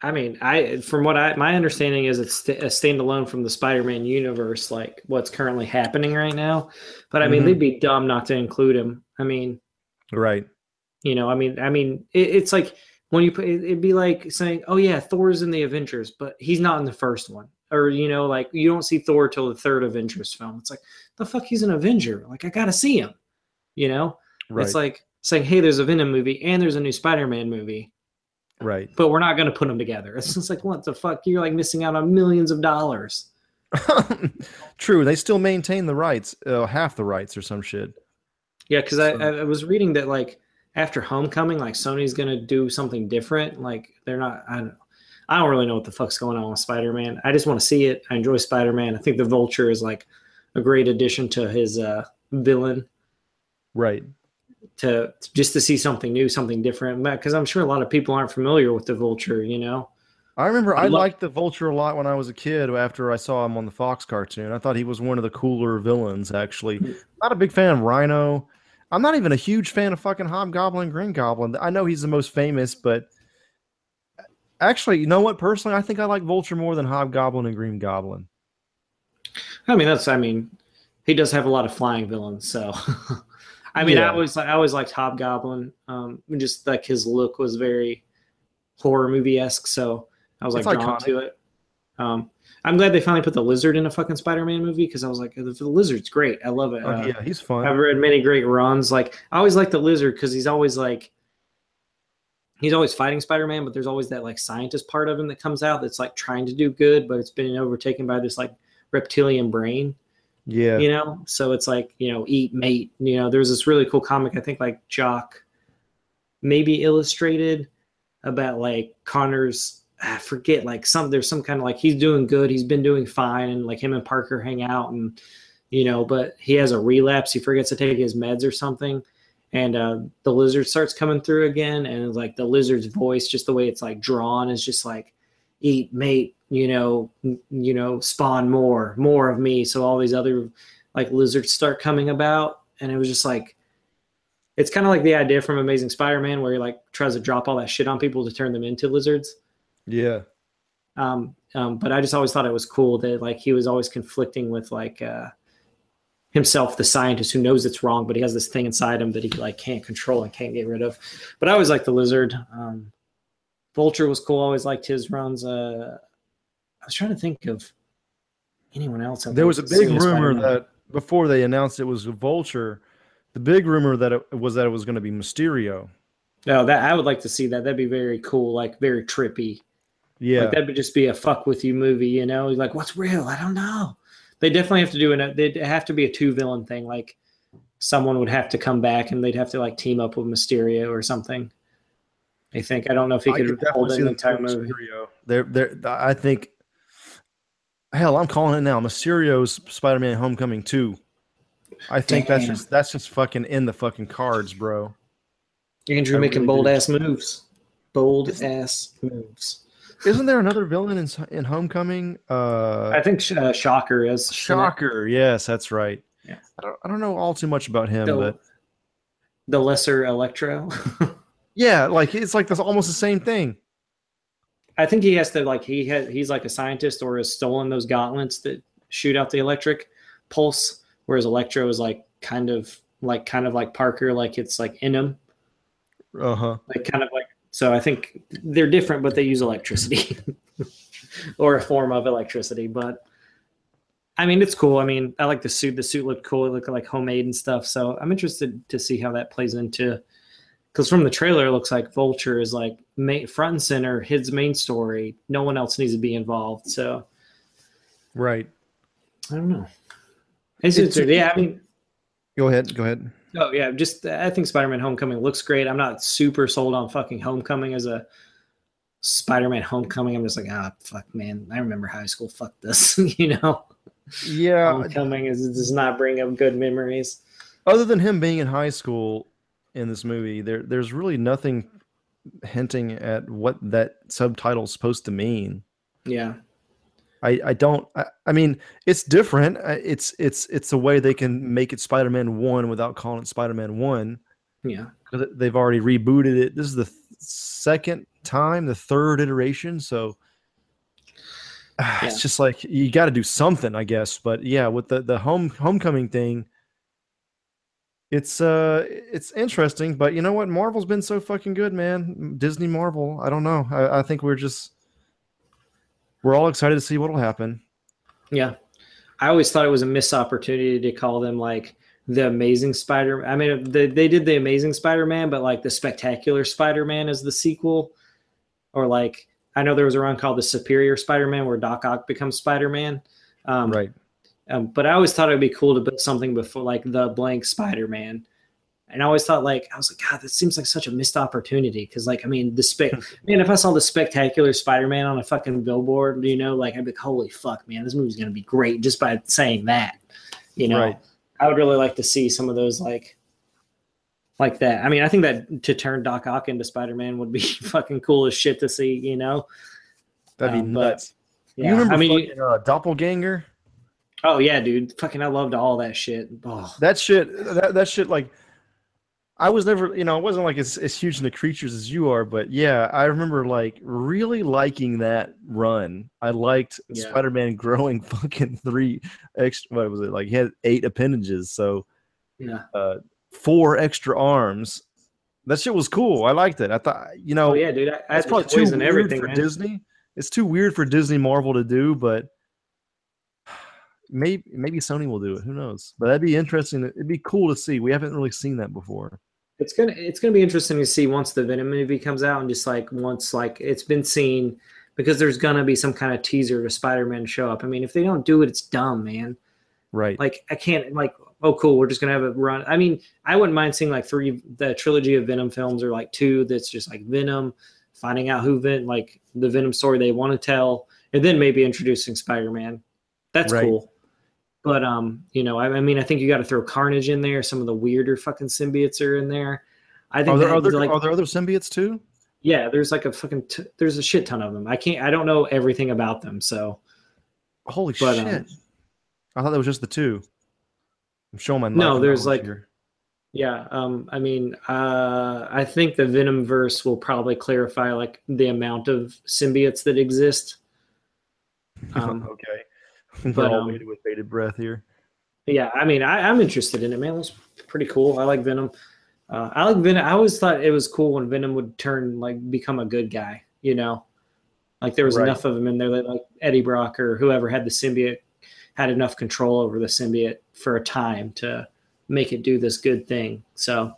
I mean, I from what I my understanding is it's st- a standalone from the Spider-Man universe, like what's currently happening right now. But I mean, mm-hmm. they'd be dumb not to include him. I mean, right? You know, I mean, I mean, it, it's like when you put, it'd be like saying, "Oh yeah, Thor's in the Avengers, but he's not in the first one." or, you know, like you don't see Thor till the third Avengers film. It's like, the fuck, he's an Avenger. Like, I got to see him, you know? Right. It's like saying, hey, there's a Venom movie and there's a new Spider-Man movie. Right. But we're not going to put them together. It's just like, what the fuck? You're like missing out on millions of dollars. True. They still maintain the rights, uh, half the rights or some shit. Yeah, because so. I, I was reading that, like, after Homecoming, like, Sony's going to do something different. Like, they're not, I don't know. I don't really know what the fuck's going on with Spider-Man. I just want to see it. I enjoy Spider-Man. I think the Vulture is, like, a great addition to his uh, villain. Right. To just to see something new, something different, because I'm sure a lot of people aren't familiar with the Vulture, you know. I remember I, I lo- liked the Vulture a lot when I was a kid. After I saw him on the Fox cartoon, I thought he was one of the cooler villains. Actually, not a big fan of Rhino. I'm not even a huge fan of fucking Hobgoblin, Green Goblin. I know he's the most famous, but actually, you know what? Personally, I think I like Vulture more than Hobgoblin and Green Goblin. I mean, that's. I mean, he does have a lot of flying villains, so. I mean, yeah. I always I always liked Hobgoblin. Um, just like his look was very horror movie esque, so I was like it's drawn iconic. To it. Um, I'm glad they finally put the Lizard in a fucking Spider-Man movie because I was like, the, the Lizard's great. I love it. Oh, uh, yeah, he's fun. I've read many great runs. Like I always like the Lizard because he's always like he's always fighting Spider-Man, but there's always that like scientist part of him that comes out that's like trying to do good, but it's been overtaken by this like reptilian brain. Yeah, you know, so it's like, you know, eat mate, you know, there's this really cool comic, I think like Jock maybe illustrated about like Connor's, I forget, like some, there's some kind of like, he's doing good. He's been doing fine. And like him and Parker hang out and, you know, but he has a relapse. He forgets to take his meds or something. And uh, the Lizard starts coming through again. And like the Lizard's voice, just the way it's like drawn is just like, eat mate. You know, you know, spawn more, more of me. So all these other like lizards start coming about. And it was just like, it's kind of like the idea from Amazing Spider-Man where he like tries to drop all that shit on people to turn them into lizards. Yeah. Um, um, but I just always thought it was cool that like, he was always conflicting with like uh, himself, the scientist who knows it's wrong, but he has this thing inside him that he like can't control and can't get rid of. But I always liked the Lizard. Um, Vulture was cool. I always liked his runs. Uh, I was trying to think of anyone else. There was a big rumor that before they announced it was a Vulture, the big rumor that it was that it was going to be Mysterio. No, that I would like to see that. That'd be very cool, like very trippy. Yeah, like, that would just be a fuck with you movie, you know? Like, what's real? I don't know. They definitely have to do it. They'd have to be a two villain thing. Like, someone would have to come back, and they'd have to like team up with Mysterio or something. I think I don't know if he could, could hold an entire movie. There, there. I think. Hell, I'm calling it now. Mysterio's Spider-Man Homecoming two. I think Damn. that's just that's just fucking in the fucking cards, bro. Andrew I making really bold do. ass moves, bold isn't, ass moves. Isn't there another villain in in Homecoming? Uh, I think uh, Shocker is. Shocker, yes, that's right. Yeah. I don't I don't know all too much about him, the, but the lesser Electro. Yeah, like it's like that's almost the same thing. I think he has to like he has he's like a scientist or has stolen those gauntlets that shoot out the electric pulse, whereas Electro is like kind of like kind of like Parker, like it's like in him. Uh huh. Like kind of like so I think they're different, but they use electricity or a form of electricity. But I mean, it's cool. I mean, I like the suit. The suit looked cool. It looked like homemade and stuff. So I'm interested to see how that plays into. Because from the trailer, it looks like Vulture is like main, front and center, his main story. No one else needs to be involved. So, right. I don't know. It's, it's, it's, yeah, I mean. Go ahead. Go ahead. Oh, yeah. Just, I think Spider-Man Homecoming looks great. I'm not super sold on fucking Homecoming as a Spider-Man Homecoming. I'm just like, ah, fuck, man. I remember high school. Fuck this, you know? Yeah. Homecoming is, does not bring up good memories. Other than him being in high school. In this movie, there there's really nothing hinting at what that subtitle's supposed to mean. Yeah, I I don't. I, I mean, it's different. It's it's it's a way they can make it Spider-Man One without calling it Spider-Man One. Yeah, because they've already rebooted it. This is the second time, the third iteration. So yeah. It's just like you got to do something, I guess. But yeah, with the the home homecoming thing. It's uh, it's interesting, but you know what? Marvel's been so fucking good, man. Disney Marvel. I don't know. I, I think we're just we're all excited to see what'll happen. Yeah. I always thought it was a missed opportunity to call them like the Amazing Spider. I mean, they, they did the Amazing Spider-Man, but like the Spectacular Spider-Man is the sequel. Or like, I know there was a run called the Superior Spider-Man where Doc Ock becomes Spider-Man. Um, right. Um, but I always thought it would be cool to put something before like the blank Spider-Man. And I always thought like, I was like, God, that seems like such a missed opportunity. Cause like, I mean, the spec, man, if I saw the Spectacular Spider-Man on a fucking billboard, you know, like I'd be like, holy fuck, man, this movie's going to be great just by saying that, you know, right. I would really like to see some of those like, like that. I mean, I think that to turn Doc Ock into Spider-Man would be fucking cool as shit to see, you know? That'd be um, nuts. But, yeah. You remember I mean, fucking, uh, Doppelganger? Oh yeah, dude. Fucking, I loved all that shit. Oh. That shit, that, that shit like, I was never, you know, I wasn't like as, as huge into creatures as you are, but yeah, I remember like really liking that run. I liked yeah. Spider-Man growing fucking three extra, what was it? Like he had eight appendages. So yeah, uh, four extra arms. That shit was cool. I liked it. I thought, you know, oh, yeah, dude, I, I that's probably too weird everything, for man. Disney. It's too weird for Disney Marvel to do, but Maybe maybe Sony will do it. Who knows? But that'd be interesting. It'd be cool to see. We haven't really seen that before. It's gonna it's gonna be interesting to see once the Venom movie comes out and just like once like it's been seen, because there's gonna be some kind of teaser to Spider-Man show up. I mean, if they don't do it, it's dumb, man. Right. Like I can't like oh cool, we're just gonna have a run. I mean, I wouldn't mind seeing like three the trilogy of Venom films or like two that's just like Venom, finding out who Ven like the Venom story they want to tell, and then maybe introducing Spider-Man. That's right. Cool. But, um, you know, I, I mean, I think you got to throw Carnage in there. Some of the weirder fucking symbiotes are in there. I think are there, other, like, are there other symbiotes too? Yeah, there's like a fucking, t- there's a shit ton of them. I can't, I don't know everything about them. So, holy but, shit. Um, I thought that was just the two. I'm showing my knowledge. No, there's like, here. yeah. Um, I mean, uh, I think the Venom verse will probably clarify like the amount of symbiotes that exist. Um, okay. But all um, with bated breath here. Yeah, I mean, I, I'm interested in it, man. It looks pretty cool. I like Venom. Uh, I like Venom. I always thought it was cool when Venom would turn, like, become a good guy. You know, like there was right. enough of them in there that, like, Eddie Brock or whoever had the symbiote had enough control over the symbiote for a time to make it do this good thing. So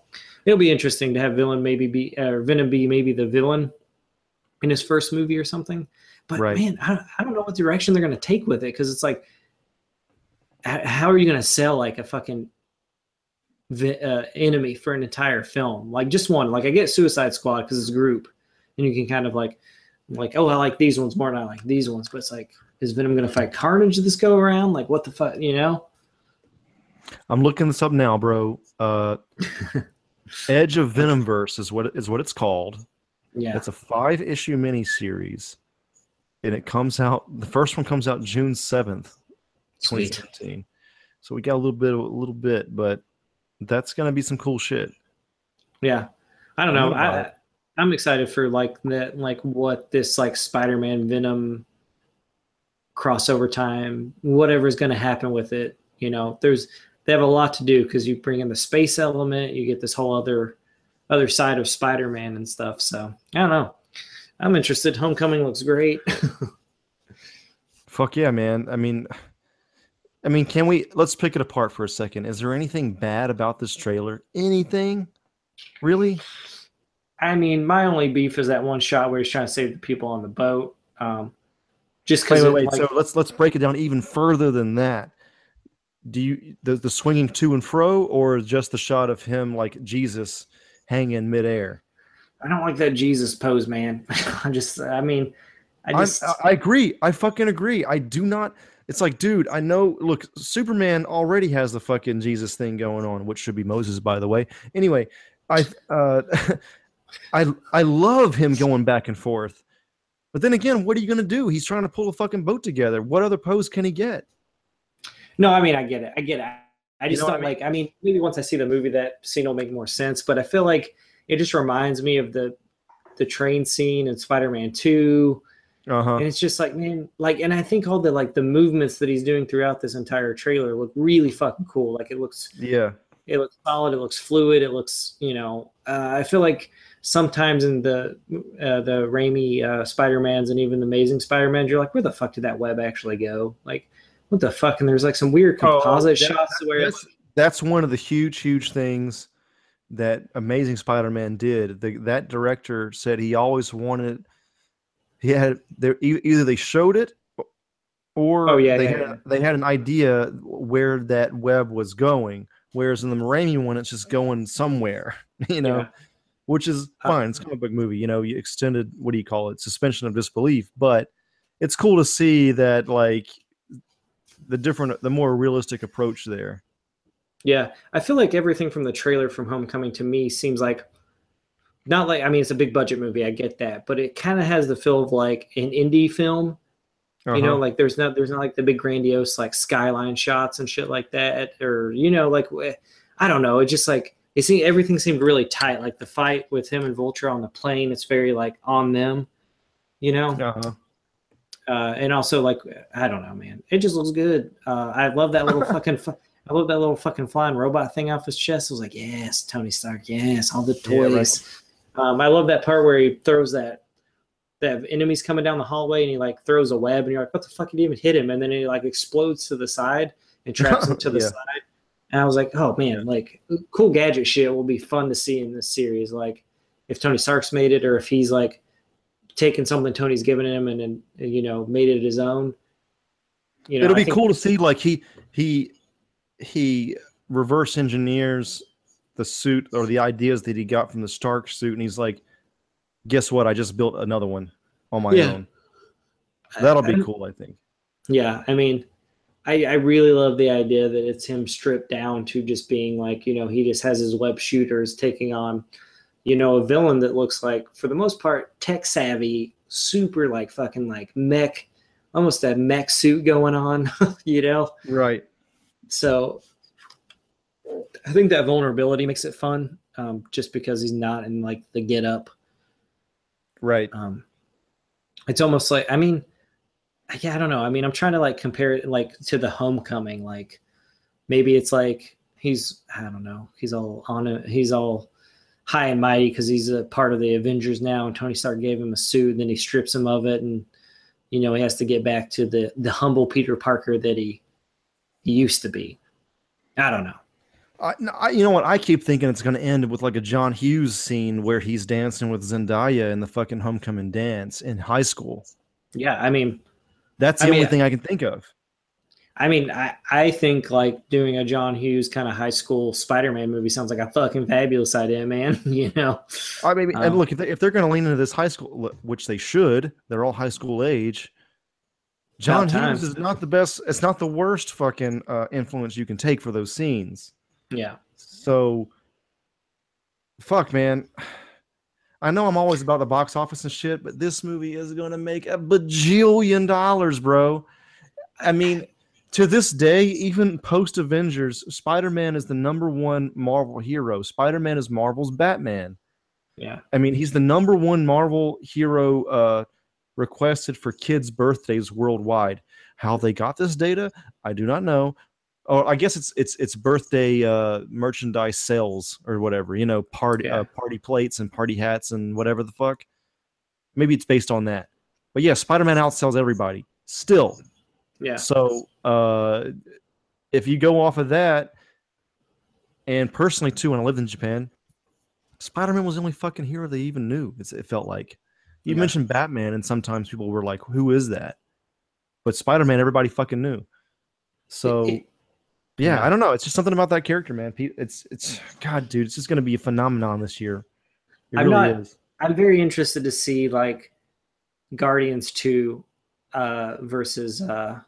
it'll be interesting to have villain maybe be uh, Venom be maybe the villain in his first movie or something. But, right. man, I, I don't know what direction they're going to take with it, because it's like, how are you going to sell, like, a fucking vi- uh, enemy for an entire film? Like, just one. Like, I get Suicide Squad because it's a group, and you can kind of, like, like oh, I like these ones more than I like these ones. But it's like, is Venom going to fight Carnage this go around? Like, what the fuck, you know? I'm looking this up now, bro. Uh, Edge of Venomverse is what, is what it's called. Yeah. It's a five-issue miniseries. And it comes out, the first one comes out June seventh, twenty seventeen. Sweet. So we got a little bit, a little bit, but that's going to be some cool shit. Yeah. I don't know. I, I, I'm excited for like that, like what this like Spider-Man Venom crossover time, whatever is going to happen with it. You know, there's, they have a lot to do because you bring in the space element, you get this whole other, other side of Spider-Man and stuff. So I don't know. I'm interested. Homecoming looks great. Fuck yeah, man. I mean, I mean, can we, let's pick it apart for a second. Is there anything bad about this trailer? Anything? Really? I mean, my only beef is that one shot where he's trying to save the people on the boat. Um, just because. Wait, wait, wait. Like, so let's, let's break it down even further than that. Do you, the, the swinging to and fro, or just the shot of him like Jesus hanging midair? I don't like that Jesus pose, man. I just, I mean, I just. I, I agree. I fucking agree. I do not. It's like, dude, I know. Look, Superman already has the fucking Jesus thing going on, which should be Moses, by the way. Anyway, I, uh, I, I love him going back and forth. But then again, what are you going to do? He's trying to pull a fucking boat together. What other pose can he get? No, I mean, I get it. I get it. I just you know thought, I mean? like, I mean, maybe once I see the movie, that scene will make more sense. But I feel like it just reminds me of the the train scene in Spider-Man two. Uh-huh. And it's just like, man, like, and I think all the, like, the movements that he's doing throughout this entire trailer look really fucking cool. Like, it looks, yeah, it looks solid. It looks fluid. It looks, you know, uh, I feel like sometimes in the, uh, the Raimi uh, Spider-Mans and even the Amazing Spider-Mans, you're like, where the fuck did that web actually go? Like, what the fuck? And there's like some weird composite oh, shots where that's, that's one of the huge, huge things that Amazing Spider-Man did. The, that director said he always wanted. He had there either they showed it, or oh, yeah, they, yeah, had, yeah. they had an idea where that web was going. Whereas in the Raimi one, it's just going somewhere, you know, yeah. which is fine. It's a comic book movie, you know, you extended, what do you call it? Suspension of disbelief. But it's cool to see that, like, the different, the more realistic approach there. Yeah. I feel like everything from the trailer from Homecoming to me seems like, not like, I mean, it's a big budget movie. I get that. But it kind of has the feel of like an indie film. You know, uh-huh. like there's not there's not like the big grandiose like skyline shots and shit like that, or you know, like I don't know. It just like it seemed, everything seemed really tight. Like the fight with him and Vulture on the plane, it's very like on them, you know. Uh-huh. Uh, and also like I don't know, man. It just looks good. Uh, I love that little fucking I love that little fucking flying robot thing off his chest. I was like, yes, Tony Stark, yes, all the toys. Yeah, right. um, I love that part where he throws that. Have enemies coming down the hallway and he like throws a web and you're like, what the fuck, did he even hit him? And then he like explodes to the side and traps him to the yeah. side. And I was like, oh man, like cool gadget shit will be fun to see in this series. Like if Tony Stark's made it, or if he's like taking something Tony's given him and then, you know, made it his own. You know, it'll be cool to see like he he he reverse engineers the suit or the ideas that he got from the Stark suit, and he's like, guess what? I just built another one on my yeah. own. That'll be I, cool, I think. Yeah, I mean, I, I really love the idea that it's him stripped down to just being like, you know, he just has his web shooters taking on, you know, a villain that looks like, for the most part, tech savvy, super like fucking like mech, almost a mech suit going on, you know? Right. So I think that vulnerability makes it fun, um, just because he's not in like the get up. Right. Um, it's almost like, I mean, yeah, I don't know. I mean, I'm trying to like compare it like to the Homecoming. Like maybe it's like, he's, I don't know. He's all on a, he's all high and mighty because he's a part of the Avengers now. And Tony Stark gave him a suit and then he strips him of it. And, you know, he has to get back to the, the humble Peter Parker that he, he used to be. I don't know. I, I, you know what? I keep thinking it's going to end with like a John Hughes scene where he's dancing with Zendaya in the fucking homecoming dance in high school. Yeah, I mean, that's the I only mean, thing I can think of. I mean, I, I think like doing a John Hughes kind of high school Spider-Man movie sounds like a fucking fabulous idea, man. You know, I mean, um, and look, if, they, if they're going to lean into this high school, which they should, they're all high school age. John Hughes is not the best. It's not the worst fucking uh, influence you can take for those scenes. Yeah. So, fuck, man. I know I'm always about the box office and shit, but this movie is going to make a bajillion dollars, bro. I mean, to this day, even post-Avengers, Spider-Man is the number one Marvel hero. Spider-Man is Marvel's Batman. Yeah. I mean, he's the number one Marvel hero uh, requested for kids' birthdays worldwide. How they got this data, I do not know. Oh, I guess it's it's it's birthday uh, merchandise sales or whatever, you know, party yeah. uh, party plates and party hats and whatever the fuck. Maybe it's based on that. But yeah, Spider-Man outsells everybody still. Yeah. So uh, if you go off of that, and personally too, when I lived in Japan, Spider-Man was the only fucking hero they even knew. It's, it felt like you yeah. mentioned Batman, and sometimes people were like, "Who is that?" But Spider-Man, everybody fucking knew. So. Yeah, I don't know. It's just something about that character, man. It's it's God, dude. It's just going to be a phenomenon this year. It I'm really not. Is. I'm very interested to see like Guardians two uh, versus uh,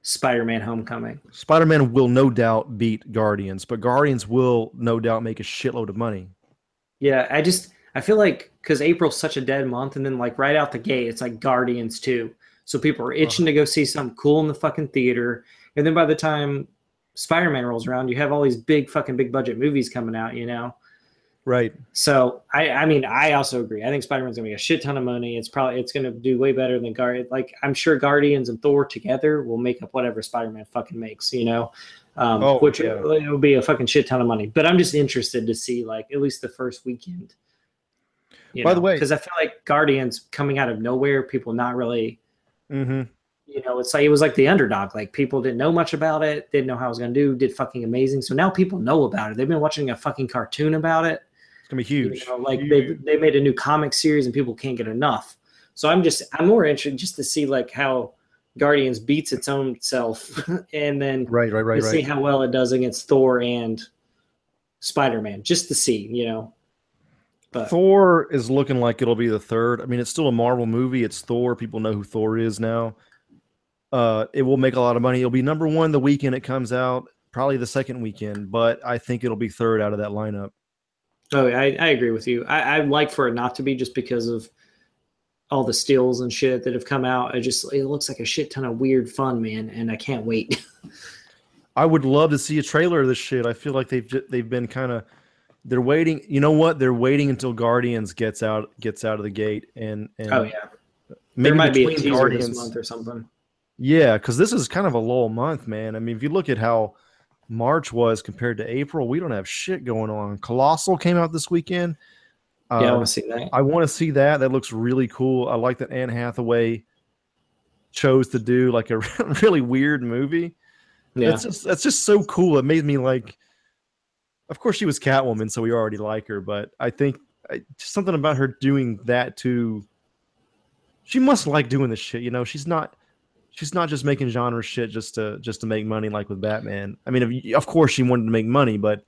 Spider-Man Homecoming. Spider-Man will no doubt beat Guardians, but Guardians will no doubt make a shitload of money. Yeah, I just I feel like because April's such a dead month, and then like right out the gate, it's like Guardians two. So people are itching uh-huh. to go see something cool in the fucking theater, and then by the time Spider-Man rolls around, you have all these big fucking big budget movies coming out, you know? Right. So I, I mean, I also agree. I think Spider-Man's gonna be a shit ton of money. It's probably, it's going to do way better than Guardians. Like I'm sure Guardians and Thor together will make up whatever Spider-Man fucking makes, you know, um, oh, which yeah. it, it will be a fucking shit ton of money, but I'm just interested to see like at least the first weekend, you By know? the way, cause I feel like Guardians coming out of nowhere, people not really, mm-hmm. You know, it's like it was like the underdog. Like, people didn't know much about it, didn't know how it was going to do, did fucking amazing. So now people know about it. They've been watching a fucking cartoon about it. It's going to be huge. You know, like huge. They they made a new comic series and people can't get enough. So I'm just I'm more interested just to see like how Guardians beats its own self and then right, right, right, to right. see how well it does against Thor and Spider-Man, just to see, you know. But Thor is looking like it'll be the third. I mean, it's still a Marvel movie. It's Thor. People know who Thor is now. Uh, it will make a lot of money. It'll be number one the weekend it comes out, probably the second weekend, but I think it'll be third out of that lineup. Oh, I, I agree with you. I, I'd like for it not to be just because of all the steals and shit that have come out. It just it looks like a shit ton of weird fun, man, and I can't wait. I would love to see a trailer of this shit. I feel like they've they've been kind of they're waiting. You know what? They're waiting until Guardians gets out gets out of the gate and, and oh yeah, maybe there might be a teaser Guardians, this month or something. Yeah, because this is kind of a lull month, man. I mean, if you look at how March was compared to April, we don't have shit going on. Colossal came out this weekend. Um, yeah, I want to see that. I want to see that. That looks really cool. I like that Anne Hathaway chose to do like a really weird movie. Yeah. That's just that's just so cool. It made me like. Of course, she was Catwoman, so we already like her. But I think I, just something about her doing that too. She must like doing this shit, you know. She's not. She's not just making genre shit just to just to make money like with Batman. I mean, if, of course she wanted to make money, but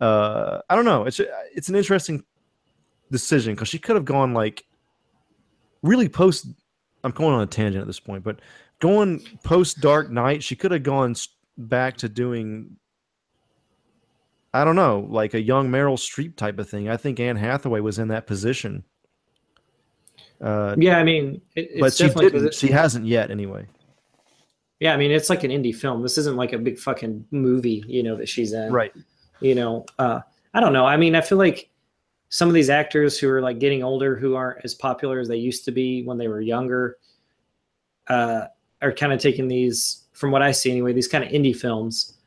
uh, I don't know. It's it's an interesting decision because she could have gone like really post. I'm going on a tangent at this point, but going post Dark Knight, she could have gone back to doing, I don't know, like a young Meryl Streep type of thing. I think Anne Hathaway was in that position. Uh, yeah, I mean, it, it's but she didn't. It, she hasn't yet, anyway. Yeah, I mean, it's like an indie film. This isn't like a big fucking movie, you know, that she's in, right? You know, uh, I don't know. I mean, I feel like some of these actors who are like getting older, who aren't as popular as they used to be when they were younger, uh, are kind of taking these, from what I see anyway, these kind of indie films,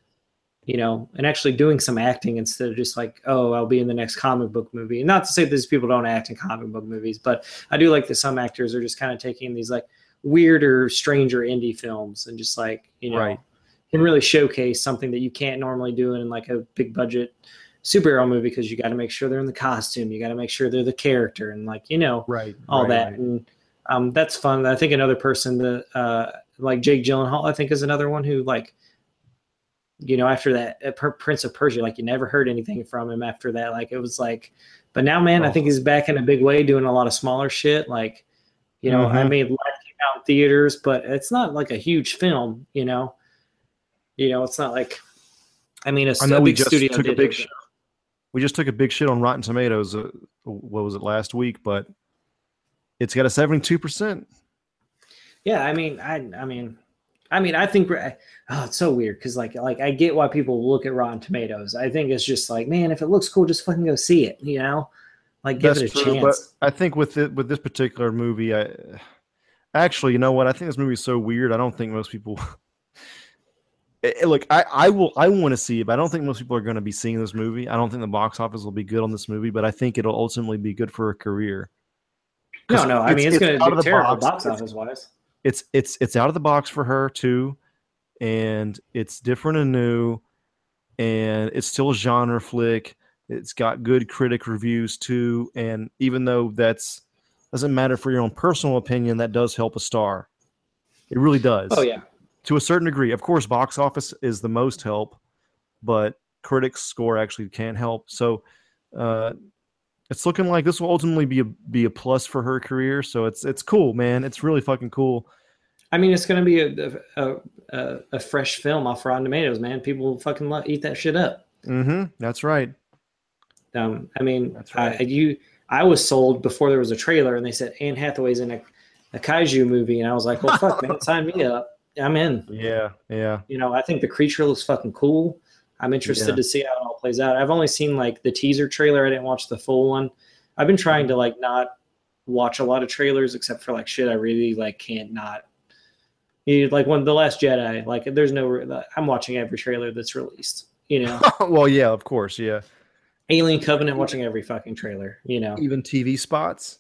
you know, and actually doing some acting instead of just like, oh, I'll be in the next comic book movie. And not to say that these people don't act in comic book movies, but I do like that some actors are just kind of taking these like weirder, stranger indie films and just like, you know, right. can really showcase something that you can't normally do in like a big budget superhero movie because you got to make sure they're in the costume. You got to make sure they're the character and like, you know, right, all right, that. Right. And um, that's fun. I think another person that uh, like Jake Gyllenhaal, I think, is another one who like, you know, after that uh, Prince of Persia, like you never heard anything from him after that. Like it was like, but now, man, oh. I think he's back in a big way doing a lot of smaller shit. Like, you know, mm-hmm. I mean, Life came out in theaters, but it's not like a huge film, you know, you know, it's not like, I mean, a, I know a we big just studio took did a big shit. We just took a big shit on Rotten Tomatoes. Uh, what was it last week? But it's got a seventy-two percent. Yeah. I mean, I, I mean, I mean, I think oh, it's so weird because like like I get why people look at Rotten Tomatoes. I think it's just like, man, if it looks cool, just fucking go see it. You know, like give That's it a true, chance. But I think with it, with this particular movie, I actually, you know what? I think this movie is so weird. I don't think most people. it, it, look, I, I will. I want to see it, but I don't think most people are going to be seeing this movie. I don't think the box office will be good on this movie, but I think it'll ultimately be good for a career. No, no. I mean, it's, it's going to be terrible box, box office wise. It's it's it's out of the box for her too, and it's different and new, and it's still a genre flick. It's got good critic reviews too, and even though that's doesn't matter for your own personal opinion, that does help a star. It really does. Oh yeah, to a certain degree. Of course, box office is the most help, but critics' score actually can help. So uh, it's looking like this will ultimately be a be a plus for her career. So it's it's cool, man. It's really fucking cool. I mean, it's going to be a a, a a fresh film off Rotten Tomatoes, man. People fucking love, eat that shit up. Mm-hmm. That's right. Um, I mean, That's right. I, you, I was sold before there was a trailer, and they said Anne Hathaway's in a, a kaiju movie, and I was like, well, fuck, man, sign me up. I'm in. Yeah, yeah. You know, I think the creature looks fucking cool. I'm interested yeah. to see how it all plays out. I've only seen like the teaser trailer. I didn't watch the full one. I've been trying to like not watch a lot of trailers except for like shit I really like can't not. You like when The Last Jedi, like there's no, I'm watching every trailer that's released, you know? Well, yeah, of course. Yeah. Alien Covenant, watching every fucking trailer, you know, even T V spots.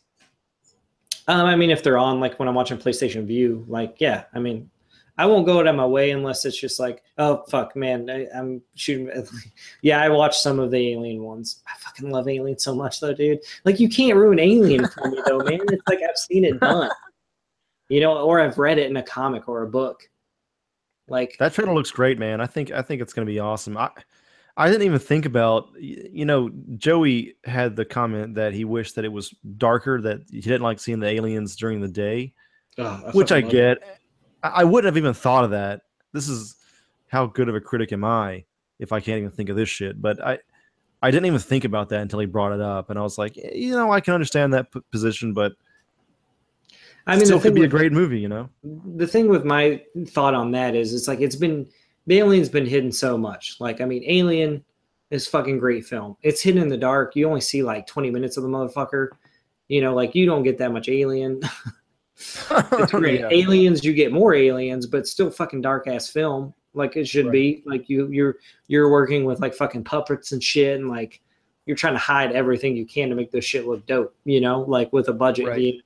Um, I mean, if they're on, like when I'm watching PlayStation View, like, yeah, I mean, I won't go out of my way unless it's just like, oh, fuck, man, I, I'm shooting. Yeah, I watched some of the Alien ones. I fucking love Alien so much, though, dude. Like, you can't ruin Alien for me, though, man. It's like I've seen it done, you know, or I've read it in a comic or a book. Like that trailer looks great, man. I think I think it's going to be awesome. I I didn't even think about, you know, Joey had the comment that he wished that it was darker, that he didn't like seeing the aliens during the day, oh, I which I get. It. I wouldn't have even thought of that. This is how good of a critic am I if I can't even think of this shit. But I, I didn't even think about that until he brought it up, and I was like, you know, I can understand that p- position, but I mean, it still could be a great movie, you know. The thing with my thought on that is, it's like it's been the Alien's been hidden so much. Like, I mean, Alien is fucking great film. It's hidden in the dark. You only see like twenty minutes of the motherfucker. You know, like you don't get that much Alien. It's great. Yeah. Aliens, you get more aliens, but still fucking dark ass film. Like it should right. be. Like you, you're you're working with like fucking puppets and shit, and like you're trying to hide everything you can to make this shit look dope. You know, like with a budget. Right. You,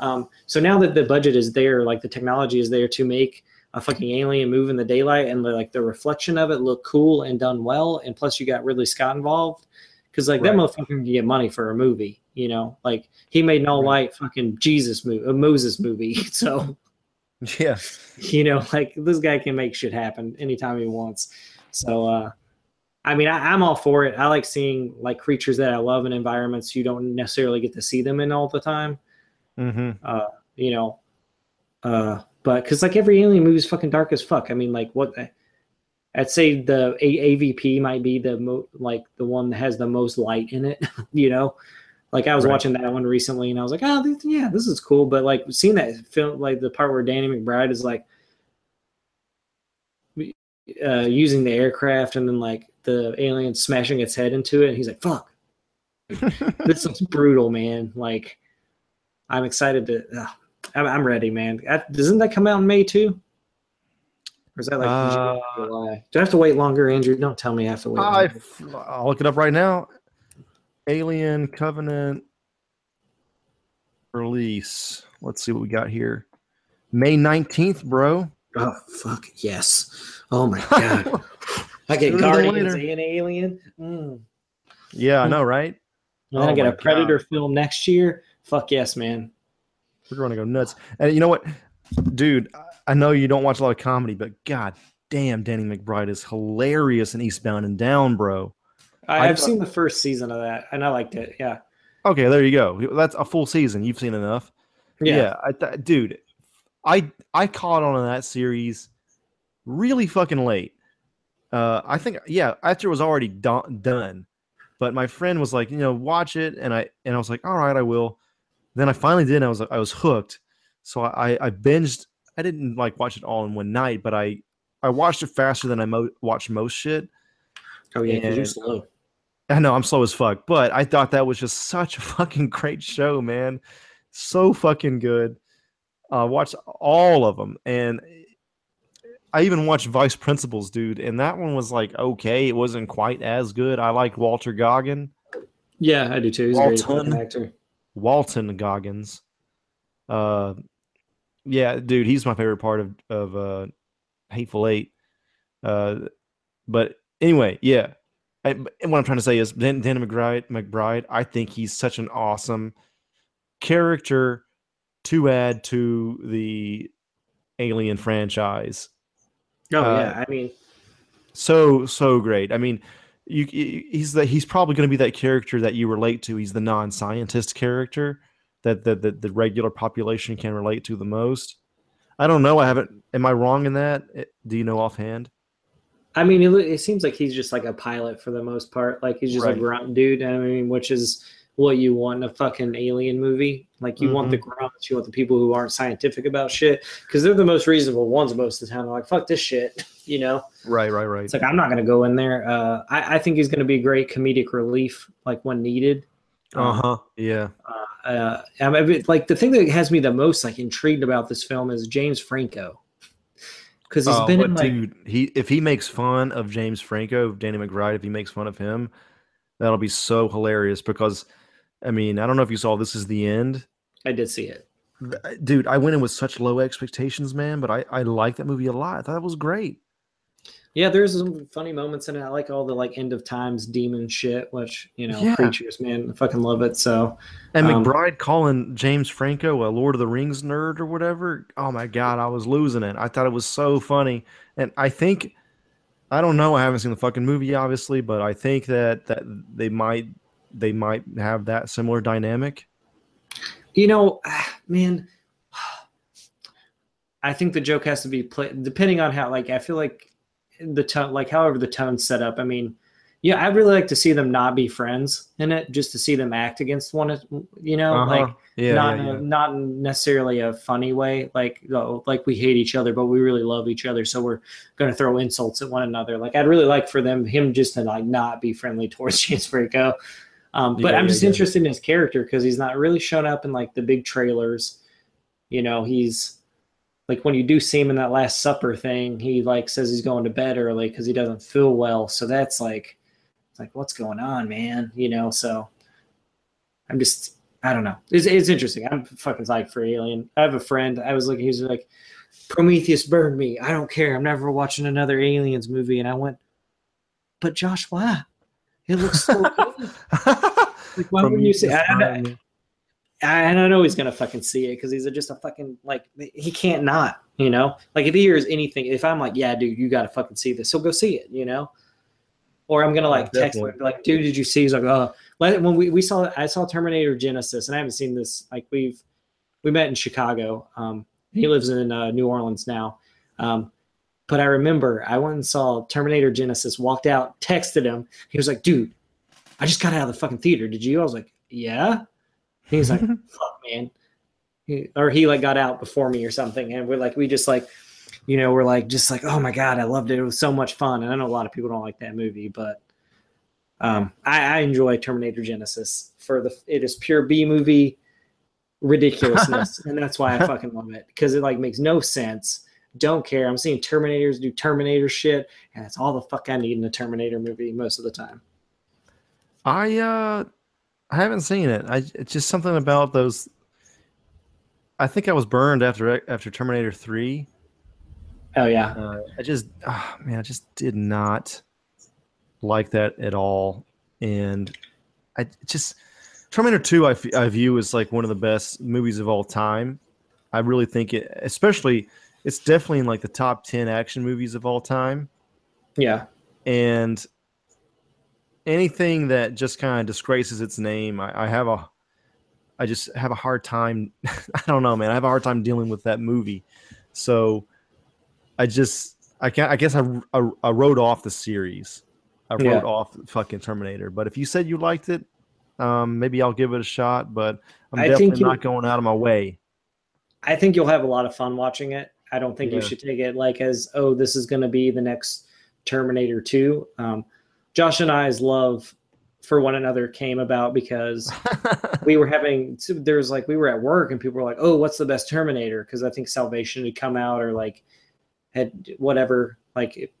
um, so now that the budget is there, like the technology is there to make a fucking alien move in the daylight, and like the reflection of it look cool and done well. And plus, you got Ridley Scott involved because like right. that motherfucker can get money for a movie. You know, like he made an all white fucking Jesus movie, a Moses movie. So, yeah, you know, like this guy can make shit happen anytime he wants. So, uh, I mean, I, I'm all for it. I like seeing like creatures that I love in environments you don't necessarily get to see them in all the time. Mm-hmm. Uh, you know, uh, but because like every alien movie is fucking dark as fuck. I mean, like what I'd say the a- AVP might be the mo- like the one that has the most light in it, you know. Like I was right. watching that one recently, and I was like, "Oh, th- yeah, this is cool." But like seeing that film, like the part where Danny McBride is like uh, using the aircraft, and then like the alien smashing its head into it, and he's like, "Fuck, this looks brutal, man!" Like, I'm excited to. Uh, I'm, I'm ready, man. I, doesn't that come out in May too? Or is that like uh, July? Do I have to wait longer, Andrew? Don't tell me I have to wait. I, I'll look it up right now. Alien Covenant release. Let's see what we got here. May nineteenth, bro. Oh, fuck. Yes. Oh, my God. I get Guardians and Alien. Mm. Yeah, I know, right? And oh I get a Predator God. film next year. Fuck yes, man. We're going to go nuts. And you know what? Dude, I know you don't watch a lot of comedy, but God damn, Danny McBride is hilarious in Eastbound and Down, bro. I, I've thought, seen the first season of that, and I liked it. Yeah. Okay, there you go. That's a full season. You've seen enough. Yeah, yeah I th- dude, I I caught on to that series really fucking late. Uh, I think yeah, after it was already do- done, but my friend was like, you know, watch it, and I and I was like, all right, I will. Then I finally did. And I was I was hooked. So I, I binged. I didn't like watch it all in one night, but I I watched it faster than I mo- watched most shit. Oh yeah, because you're slow. I know I'm slow as fuck, but I thought that was just such a fucking great show, man. So fucking good. Uh, watched all of them, and I even watched Vice Principals, dude. And that one was like okay, it wasn't quite as good. I like Walter Goggin. Yeah, I do too. He's Walton, a great actor. Walton Goggins. Uh, yeah, dude, he's my favorite part of of uh, Hateful Eight. Uh, but anyway, yeah. I, and what I'm trying to say is Dan, Dan McBride, McBride, I think he's such an awesome character to add to the Alien franchise. Oh, uh, yeah. I mean, so, so great. I mean, you, he's the, he's probably going to be that character that you relate to. He's the non-scientist character that, that, that the regular population can relate to the most. I don't know. I haven't. Am I wrong in that? Do you know offhand? I mean, it, it seems like he's just like a pilot for the most part. Like he's just right. a grunt dude. I mean, which is what you want in a fucking alien movie. Like you mm-hmm. want the grunts, you want the people who aren't scientific about shit because they're the most reasonable ones most of the time. They're like, fuck this shit, you know? Right, right, right. It's like, I'm not going to go in there. Uh, I, I think he's going to be great comedic relief, like when needed. Uh-huh, yeah. Uh, uh, I mean, like the thing that has me the most like intrigued about this film is James Franco. Because he's oh, been in like, dude, he if he makes fun of James Franco, Danny McBride, if he makes fun of him, that'll be so hilarious. Because I mean, I don't know if you saw This Is the End. I did see it. Dude, I went in with such low expectations, man, but I, I liked that movie a lot. I thought it was great. Yeah, there's some funny moments in it. I like all the like end of times demon shit, which, you know, yeah. creatures, man, I fucking love it. So, and um, McBride calling James Franco a Lord of the Rings nerd or whatever. Oh my god, I was losing it. I thought it was so funny, and I think, I don't know, I haven't seen the fucking movie, obviously, but I think that that they might they might have that similar dynamic. You know, man, I think the joke has to be played depending on how. Like, I feel like. The tone, like, however the tone's set up. I mean, yeah, I'd really like to see them not be friends in it, just to see them act against one, you know, uh-huh. like yeah, not yeah, yeah. not necessarily a funny way, like oh, like we hate each other, but we really love each other, so we're going to throw insults at one another. Like, I'd really like for them him just to like not be friendly towards James Franco. Um, but yeah, I'm just yeah, interested yeah. in his character because he's not really shown up in like the big trailers. You know, he's. Like when you do see him in that Last Supper thing, he like says he's going to bed early because he doesn't feel well. So that's like, it's like, what's going on, man? You know, so I'm just, I don't know. It's, it's interesting. I'm fucking psyched for Alien. I have a friend. I was looking, he was like, Prometheus burned me. I don't care. I'm never watching another Aliens movie. And I went, but Josh, why? It looks so good. Like, why wouldn't you say I, And I know he's going to fucking see it because he's just a fucking, like, he can't not, you know? Like, if he hears anything, if I'm like, yeah, dude, you got to fucking see this, he'll go see it, you know? Or I'm going to, like, oh, text him, like, dude, did you see? He's like, oh. When we, we saw, I saw Terminator Genesis, and I haven't seen this. Like, we've, we met in Chicago. Um, he lives in uh, New Orleans now. Um, but I remember I went and saw Terminator Genesis, walked out, texted him. He was like, dude, I just got out of the fucking theater. Did you? I was like, yeah. He's like, fuck, man. He, or he like got out before me or something. And we're like, we just like, you know, we're like, just like, oh my God, I loved it. It was so much fun. And I know a lot of people don't like that movie, but um, I, I enjoy Terminator Genesis for the, it is pure B movie ridiculousness. And that's why I fucking love it. Cause it like makes no sense. Don't care. I'm seeing Terminators do Terminator shit. And that's all the fuck I need in a Terminator movie most of the time. I, uh, I haven't seen it. I it's just something about those. I think I was burned after after Terminator three. Oh yeah. Uh, I just oh, man, I just did not like that at all. And I just Terminator two, I, I view as like one of the best movies of all time. I really think it, especially it's definitely in like the top ten action movies of all time. Yeah. And anything that just kind of disgraces its name, I, I have a, I just have a hard time. I don't know, man. I have a hard time dealing with that movie. So I just, I can't, I guess I, I, I wrote off the series. I wrote yeah. off fucking Terminator. But if you said you liked it, um, maybe I'll give it a shot. But I'm I definitely you, not going out of my way. I think you'll have a lot of fun watching it. I don't think yeah. you should take it like as, oh, this is going to be the next Terminator two. Um, Josh and I's love for one another came about because we were having, there was like, we were at work and people were like, oh, what's the best Terminator? Because I think Salvation had come out or like had whatever. Like,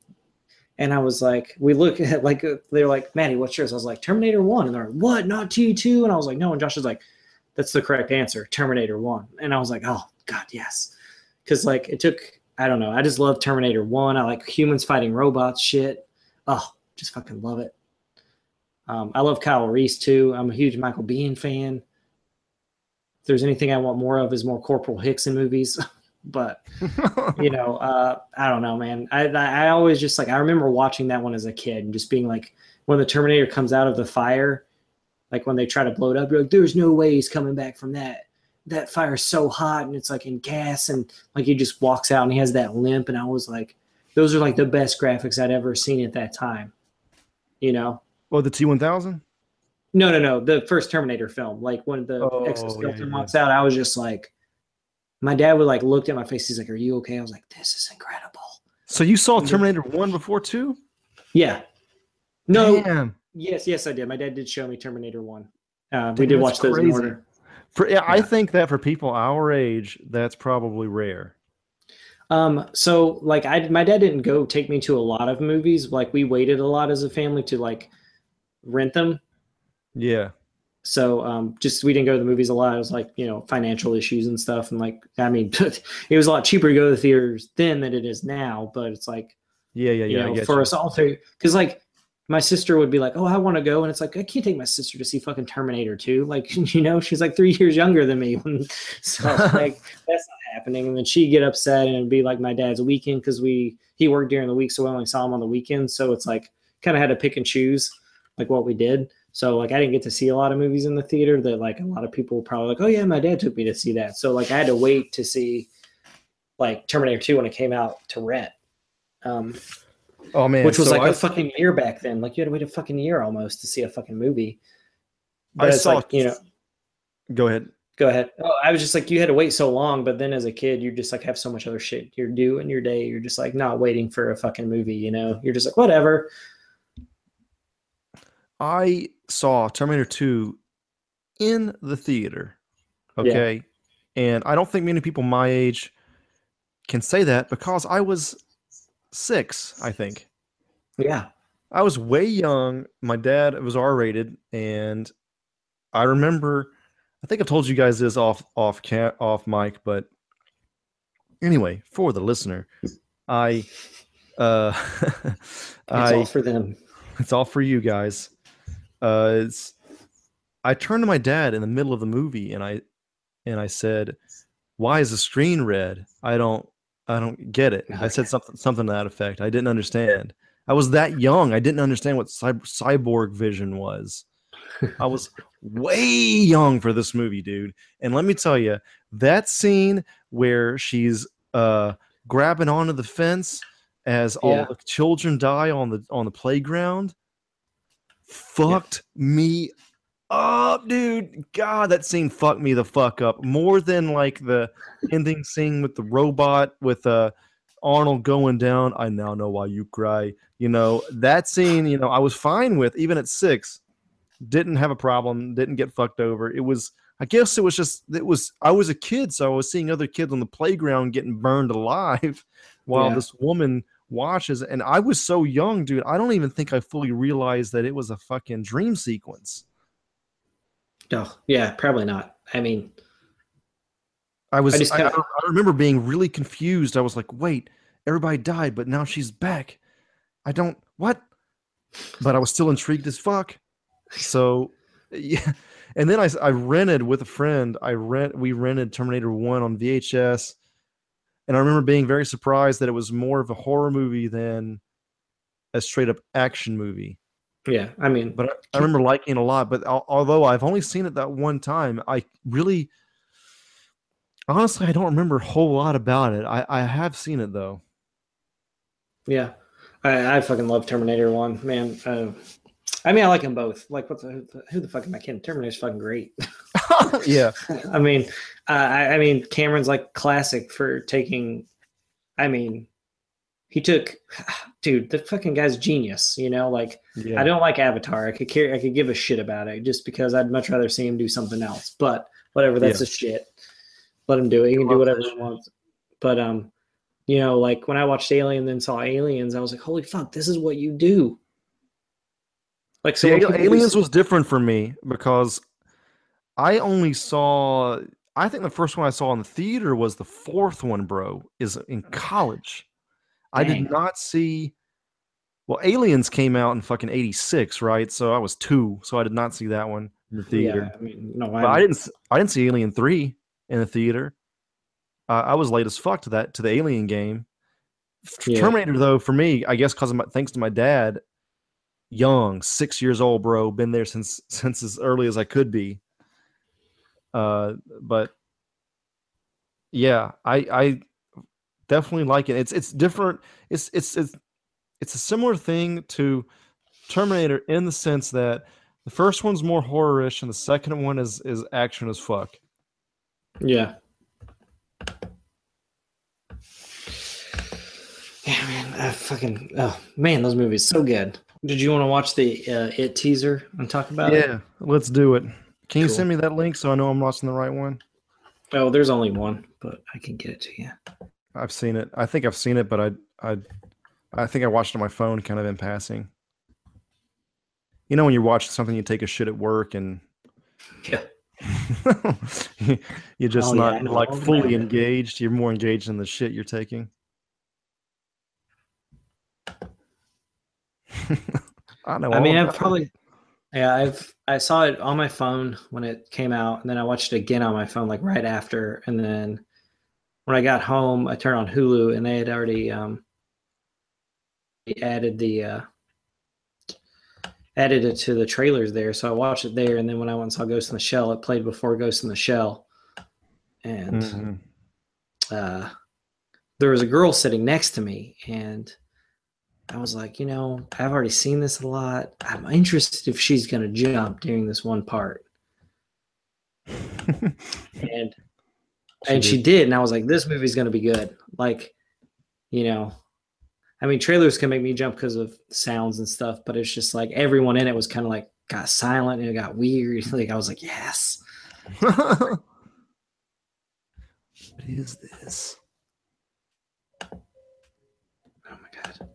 and I was like, we look at like, they were like, Maddie, what's yours? I was like, Terminator one. And they're like, what? Not T two? And I was like, no. And Josh was like, that's the correct answer, Terminator one. And I was like, oh, God, yes. Because like it took, I don't know. I just love Terminator one. I like humans fighting robots shit. Oh, just fucking love it. Um, I love Kyle Reese too. I'm a huge Michael Biehn fan. If there's anything I want more of is more Corporal Hicks in movies, but you know, uh, I don't know, man. I, I always just like, I remember watching that one as a kid and just being like, when the Terminator comes out of the fire, like when they try to blow it up, you're like, there's no way he's coming back from that. That fire's so hot and it's like in gas and like he just walks out and he has that limp. And I was like, those are like the best graphics I'd ever seen at that time. You know, oh, the T one thousand? No, no, no. The first Terminator film, like when the oh, exoskeleton yeah, walks yeah. out, I was just like, my dad would like looked at my face. He's like, "Are you okay?" I was like, "This is incredible." So you saw Terminator one before two? Yeah. No. Damn. Yes, yes, I did. My dad did show me Terminator one. Uh, Dude, we did watch those crazy. in order. For, yeah, yeah. I think that for people our age, that's probably rare. Um, so like I, my dad didn't go take me to a lot of movies. Like we waited a lot as a family to like rent them. Yeah. So um, just we didn't go to the movies a lot. It was like, you know, financial issues and stuff. And like, I mean, it was a lot cheaper to go to the theaters then than it is now. But it's like, yeah, yeah, you yeah. know, for you. us all three, because like my sister would be like, oh, I want to go. And it's like, I can't take my sister to see fucking Terminator two. Like, you know, she's like three years younger than me. So like, that's not happening. And then she'd get upset, and it'd be like my dad's weekend, because we he worked during the week. So we only saw him on the weekend. So it's like kind of had to pick and choose like what we did. So like I didn't get to see a lot of movies in the theater that like a lot of people were probably like, oh yeah, my dad took me to see that. So like I had to wait to see like Terminator two when it came out to rent. Um, oh man, which was so like I, a fucking year back then. Like you had to wait a fucking year almost to see a fucking movie. But I saw, like, you know. Go ahead. Go ahead. Oh, I was just like, you had to wait so long, but then as a kid, you just like have so much other shit you're doing your day. You're just like not waiting for a fucking movie, you know. You're just like whatever. I saw Terminator two in the theater, okay? Yeah. And I don't think many people my age can say that, because I was six, I think. Yeah. I was way young. My dad was R rated, and I remember, I think I've told you guys this off off off mic, but anyway, for the listener, I... Uh, it's I, all for them. It's all for you guys. Uh, it's, I turned to my dad in the middle of the movie, and I, and I said, "Why is the screen red? I don't, I don't get it." I said something, something to that effect. I didn't understand. I was that young. I didn't understand what cyber, cyborg vision was. I was way young for this movie, dude. And let me tell you, that scene where she's uh, grabbing onto the fence as all yeah. the children die on the on the playground. Fucked yeah. me up, dude. God, that scene fucked me the fuck up more than like the ending scene with the robot with uh Arnold going down. I now know why you cry. You know, that scene, you know, I was fine with even at six. Didn't have a problem, didn't get fucked over. It was, I guess it was just, it was, I was a kid, so I was seeing other kids on the playground getting burned alive while yeah. this woman watches, and I was so young, dude. I don't even think I fully realized that it was a fucking dream sequence. No, yeah, probably not. I mean, I was. I, just, I, I, I remember being really confused. I was like, "Wait, everybody died, but now she's back." I don't what, but I was still intrigued as fuck. So, yeah. And then I I rented with a friend. I rent. We rented Terminator one on V H S. And I remember being very surprised that it was more of a horror movie than a straight up action movie. Yeah, I mean, but I, I remember liking it a lot. But al- although I've only seen it that one time, I really, honestly, I don't remember a whole lot about it. I, I have seen it though. Yeah, I, I fucking love Terminator one, man. Uh, I mean, I like them both. Like, what the who the fuck am I kidding? Terminator's fucking great. Yeah, I mean, uh, I, I mean, Cameron's like classic for taking. I mean, he took, dude, the fucking guy's genius. You know, like yeah. I don't like Avatar. I could care. I could give a shit about it just because I'd much rather see him do something else. But whatever, that's yeah. a shit. Let him do it. He can do whatever he wants. But um, you know, like when I watched Alien, then saw Aliens, I was like, holy fuck, this is what you do. Like so, yeah, Aliens was different for me because I only saw. I think the first one I saw in the theater was the fourth one, bro. Is in college. Dang. I did not see. Well, Aliens came out in fucking eighty-six, right? So I was two, so I did not see that one in the theater. Yeah, I mean, no, I, but I didn't. I didn't see Alien three in the theater. Uh, I was late as fuck to that to the Alien game. Yeah. Terminator, though, for me, I guess, because thanks to my dad. Young, six years old, bro. Been there since since as early as I could be. Uh, but yeah, I I definitely like it. It's it's different. It's it's it's it's a similar thing to Terminator in the sense that the first one's more horror-ish and the second one is is action as fuck. Yeah. Yeah, man. I fucking oh man, those movies so good. Did you want to watch the uh, It teaser and talk about yeah, it? Yeah, let's do it. Can you cool. send me that link so I know I'm watching the right one? Oh, there's only one, but I can get it to you. I've seen it. I think I've seen it, but I I, I think I watched it on my phone kind of in passing. You know when you're watching something, you take a shit at work, and Yeah. You're just oh, not yeah, like fully engaged. You're more engaged in the shit you're taking. I know. I mean, I've probably, yeah, I've, I saw it on my phone when it came out, and then I watched it again on my phone, like right after. And then when I got home, I turned on Hulu, and they had already um, added the, uh, added it to the trailers there. So I watched it there. And then when I went and saw Ghost in the Shell, it played before Ghost in the Shell. And mm-hmm. uh, there was a girl sitting next to me, and I was like, you know, I've already seen this a lot. I'm interested if she's going to jump during this one part. and and she did. she did. And I was like, this movie's going to be good. Like, you know, I mean, trailers can make me jump because of sounds and stuff, but it's just like everyone in it was kind of like got silent and it got weird. Like I was like, yes. What is this? Oh my God.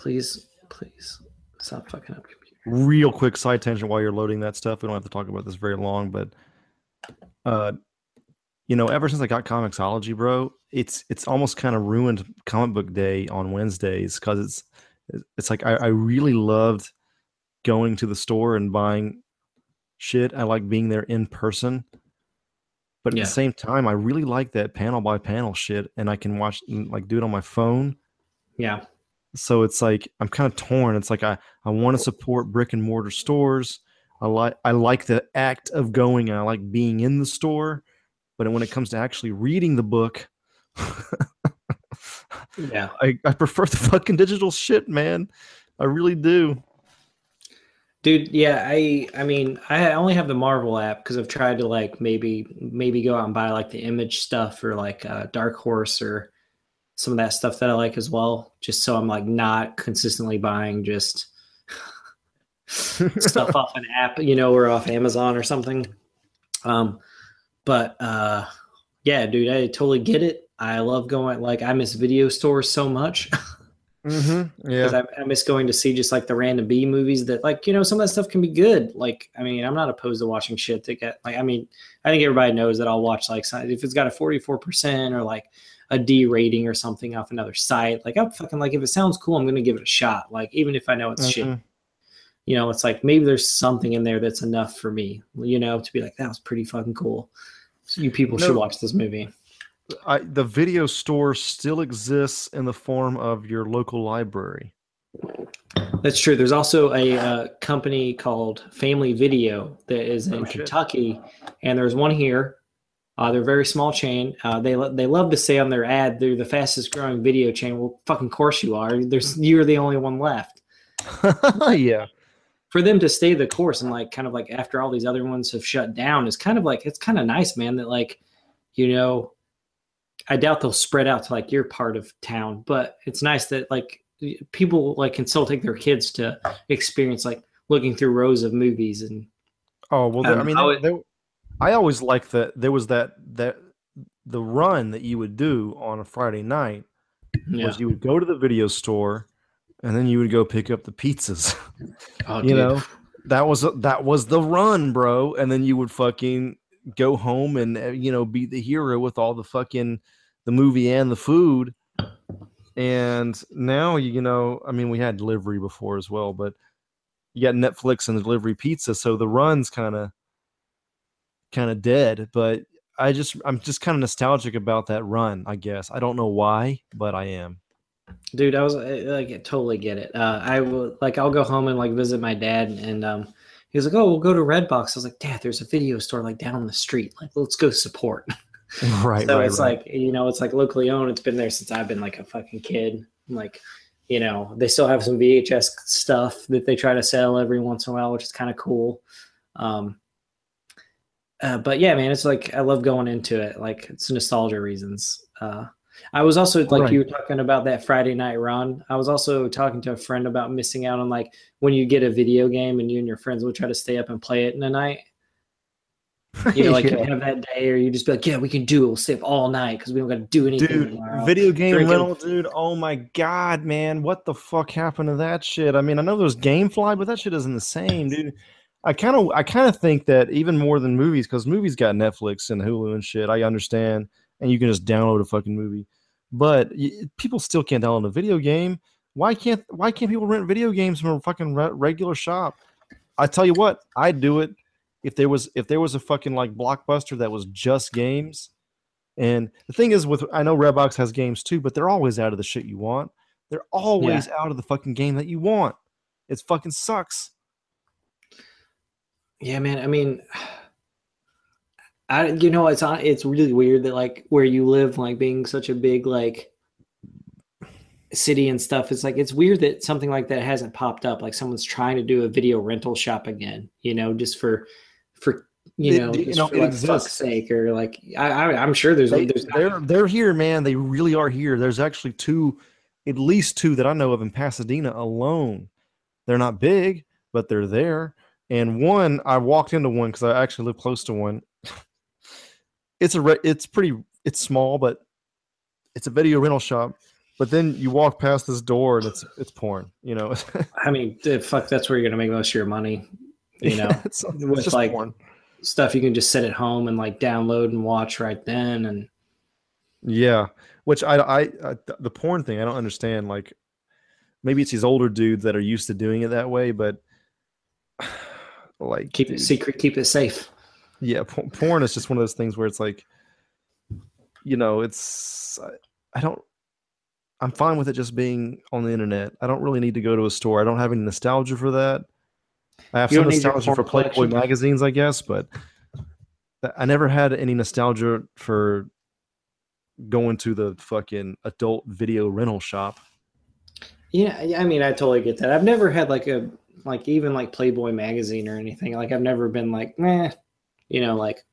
Please, please stop fucking up computer. Real quick side tangent while you're loading that stuff. We don't have to talk about this very long, but uh, you know, ever since I got Comixology, bro, it's it's almost kind of ruined comic book day on Wednesdays, because it's it's like I, I really loved going to the store and buying shit. I like being there in person, but yeah. At the same time, I really like that panel by panel shit, and I can watch like do it on my phone. Yeah. So it's like I'm kind of torn. It's like I I want to support brick and mortar stores. I like I like the act of going, and I like being in the store. But when it comes to actually reading the book, yeah, I, I prefer the fucking digital shit, man. I really do. Dude, yeah, I I mean, I only have the Marvel app because I've tried to like maybe maybe go out and buy like the Image stuff or like uh, Dark Horse or some of that stuff that I like as well, just so I'm like not consistently buying just stuff off an app, you know, or off Amazon or something. Um. But, uh, yeah, dude, I totally get it. I love going, like, I miss video stores so much. mm-hmm. Yeah. Because I, I miss going to see just, like, the random B movies that, like, you know, some of that stuff can be good. Like, I mean, I'm not opposed to watching shit that get, like, I mean, I think everybody knows that I'll watch, like, if it's got a forty-four percent or, like, a D rating or something off another site. Like, I'm fucking, like, if it sounds cool, I'm going to give it a shot. Like, even if I know it's mm-hmm. shit. You know, it's like maybe there's something in there that's enough for me, you know, to be like, that was pretty fucking cool. So you people no, should watch this movie. I, the video store still exists in the form of your local library. That's true. There's also a uh, company called Family Video that is in oh, Kentucky, shit. And there's one here. Uh, they're a very small chain. Uh, they they love to say on their ad, they're the fastest growing video chain. Well, fucking course you are. There's you're the only one left. Yeah. For them to stay the course and like kind of like after all these other ones have shut down is kind of like, it's kind of nice, man, that like, you know, I doubt they'll spread out to like your part of town, but it's nice that like people like can still take their kids to experience like looking through rows of movies. And oh, well, um, I mean, I, would, there, I always liked that there was that, that the run that you would do on a Friday night yeah. was you would go to the video store. And then you would go pick up the pizzas. Oh, you dude. know, that was that was the run, bro. And then you would fucking go home and, you know, be the hero with all the fucking the movie and the food. And now, you know, I mean, we had delivery before as well, but you got Netflix and the delivery pizza. So the run's kind of kind of dead. But I just I'm just kind of nostalgic about that run, I guess. I don't know why, but I am. Dude, I was like, I totally get it. Uh, I will like, I'll go home and like visit my dad, and um, he was like, "Oh, we'll go to Redbox." I was like, "Dad, there's a video store like down on the street. Like, let's go support." Right. So right, it's right. like you know, it's like locally owned. It's been there since I've been like a fucking kid. Like, you know, they still have some V H S stuff that they try to sell every once in a while, which is kind of cool. Um, uh, but yeah, man, it's like I love going into it. Like, it's nostalgia reasons. Uh, I was also like right. you were talking about that Friday night run. I was also talking to a friend about missing out on like when you get a video game and you and your friends will try to stay up and play it in the night. You know, like yeah. you have that day, or you just be like, yeah, we can do it. We'll stay up all night because we don't got to do anything. Dude, tomorrow. Video game Freaking- rental, dude. Oh my God, man, what the fuck happened to that shit? I mean, I know there's GameFly, but that shit isn't the same, dude. I kind of I kind of think that even more than movies, because movies got Netflix and Hulu and shit, I understand, and you can just download a fucking movie. But y- people still can't download a video game. Why can't Why can't people rent video games from a fucking re- regular shop? I tell you what, I'd do it if there was if there was a fucking like Blockbuster that was just games. And the thing is, with I know Redbox has games too, but they're always out of the shit you want. They're always yeah. out of the fucking game that you want. It fucking sucks. Yeah, man. I mean, I you know it's it's really weird that like where you live, like being such a big like city and stuff. It's like it's weird that something like that hasn't popped up. Like someone's trying to do a video rental shop again. You know, just for for you know, it, just know for like exists. fuck's sake, or like I, I I'm sure there's they, there's they're they're here, man. They really are here. There's actually two, at least two that I know of in Pasadena alone. They're not big, but they're there. And one, I walked into one because I actually live close to one. It's a, re- it's pretty, it's small, but it's a video rental shop. But then you walk past this door and it's it's porn, you know. I mean, fuck, that's where you're gonna make most of your money, you know. Yeah, it's, it's with like porn. Stuff you can just sit at home and like download and watch right then. And yeah, which I, I, I the porn thing I don't understand. Like maybe it's these older dudes that are used to doing it that way, but. Like keep dude. it secret, keep it safe. Yeah, p- porn is just one of those things where it's like, you know, it's I, I don't. I'm fine with it just being on the internet. I don't really need to go to a store. I don't have any nostalgia for that. I have you some nostalgia for Playboy collection. magazines, I guess, but I never had any nostalgia for going to the fucking adult video rental shop. Yeah, I mean, I totally get that. I've never had like a. Like even like Playboy magazine or anything. Like I've never been like, meh, you know, like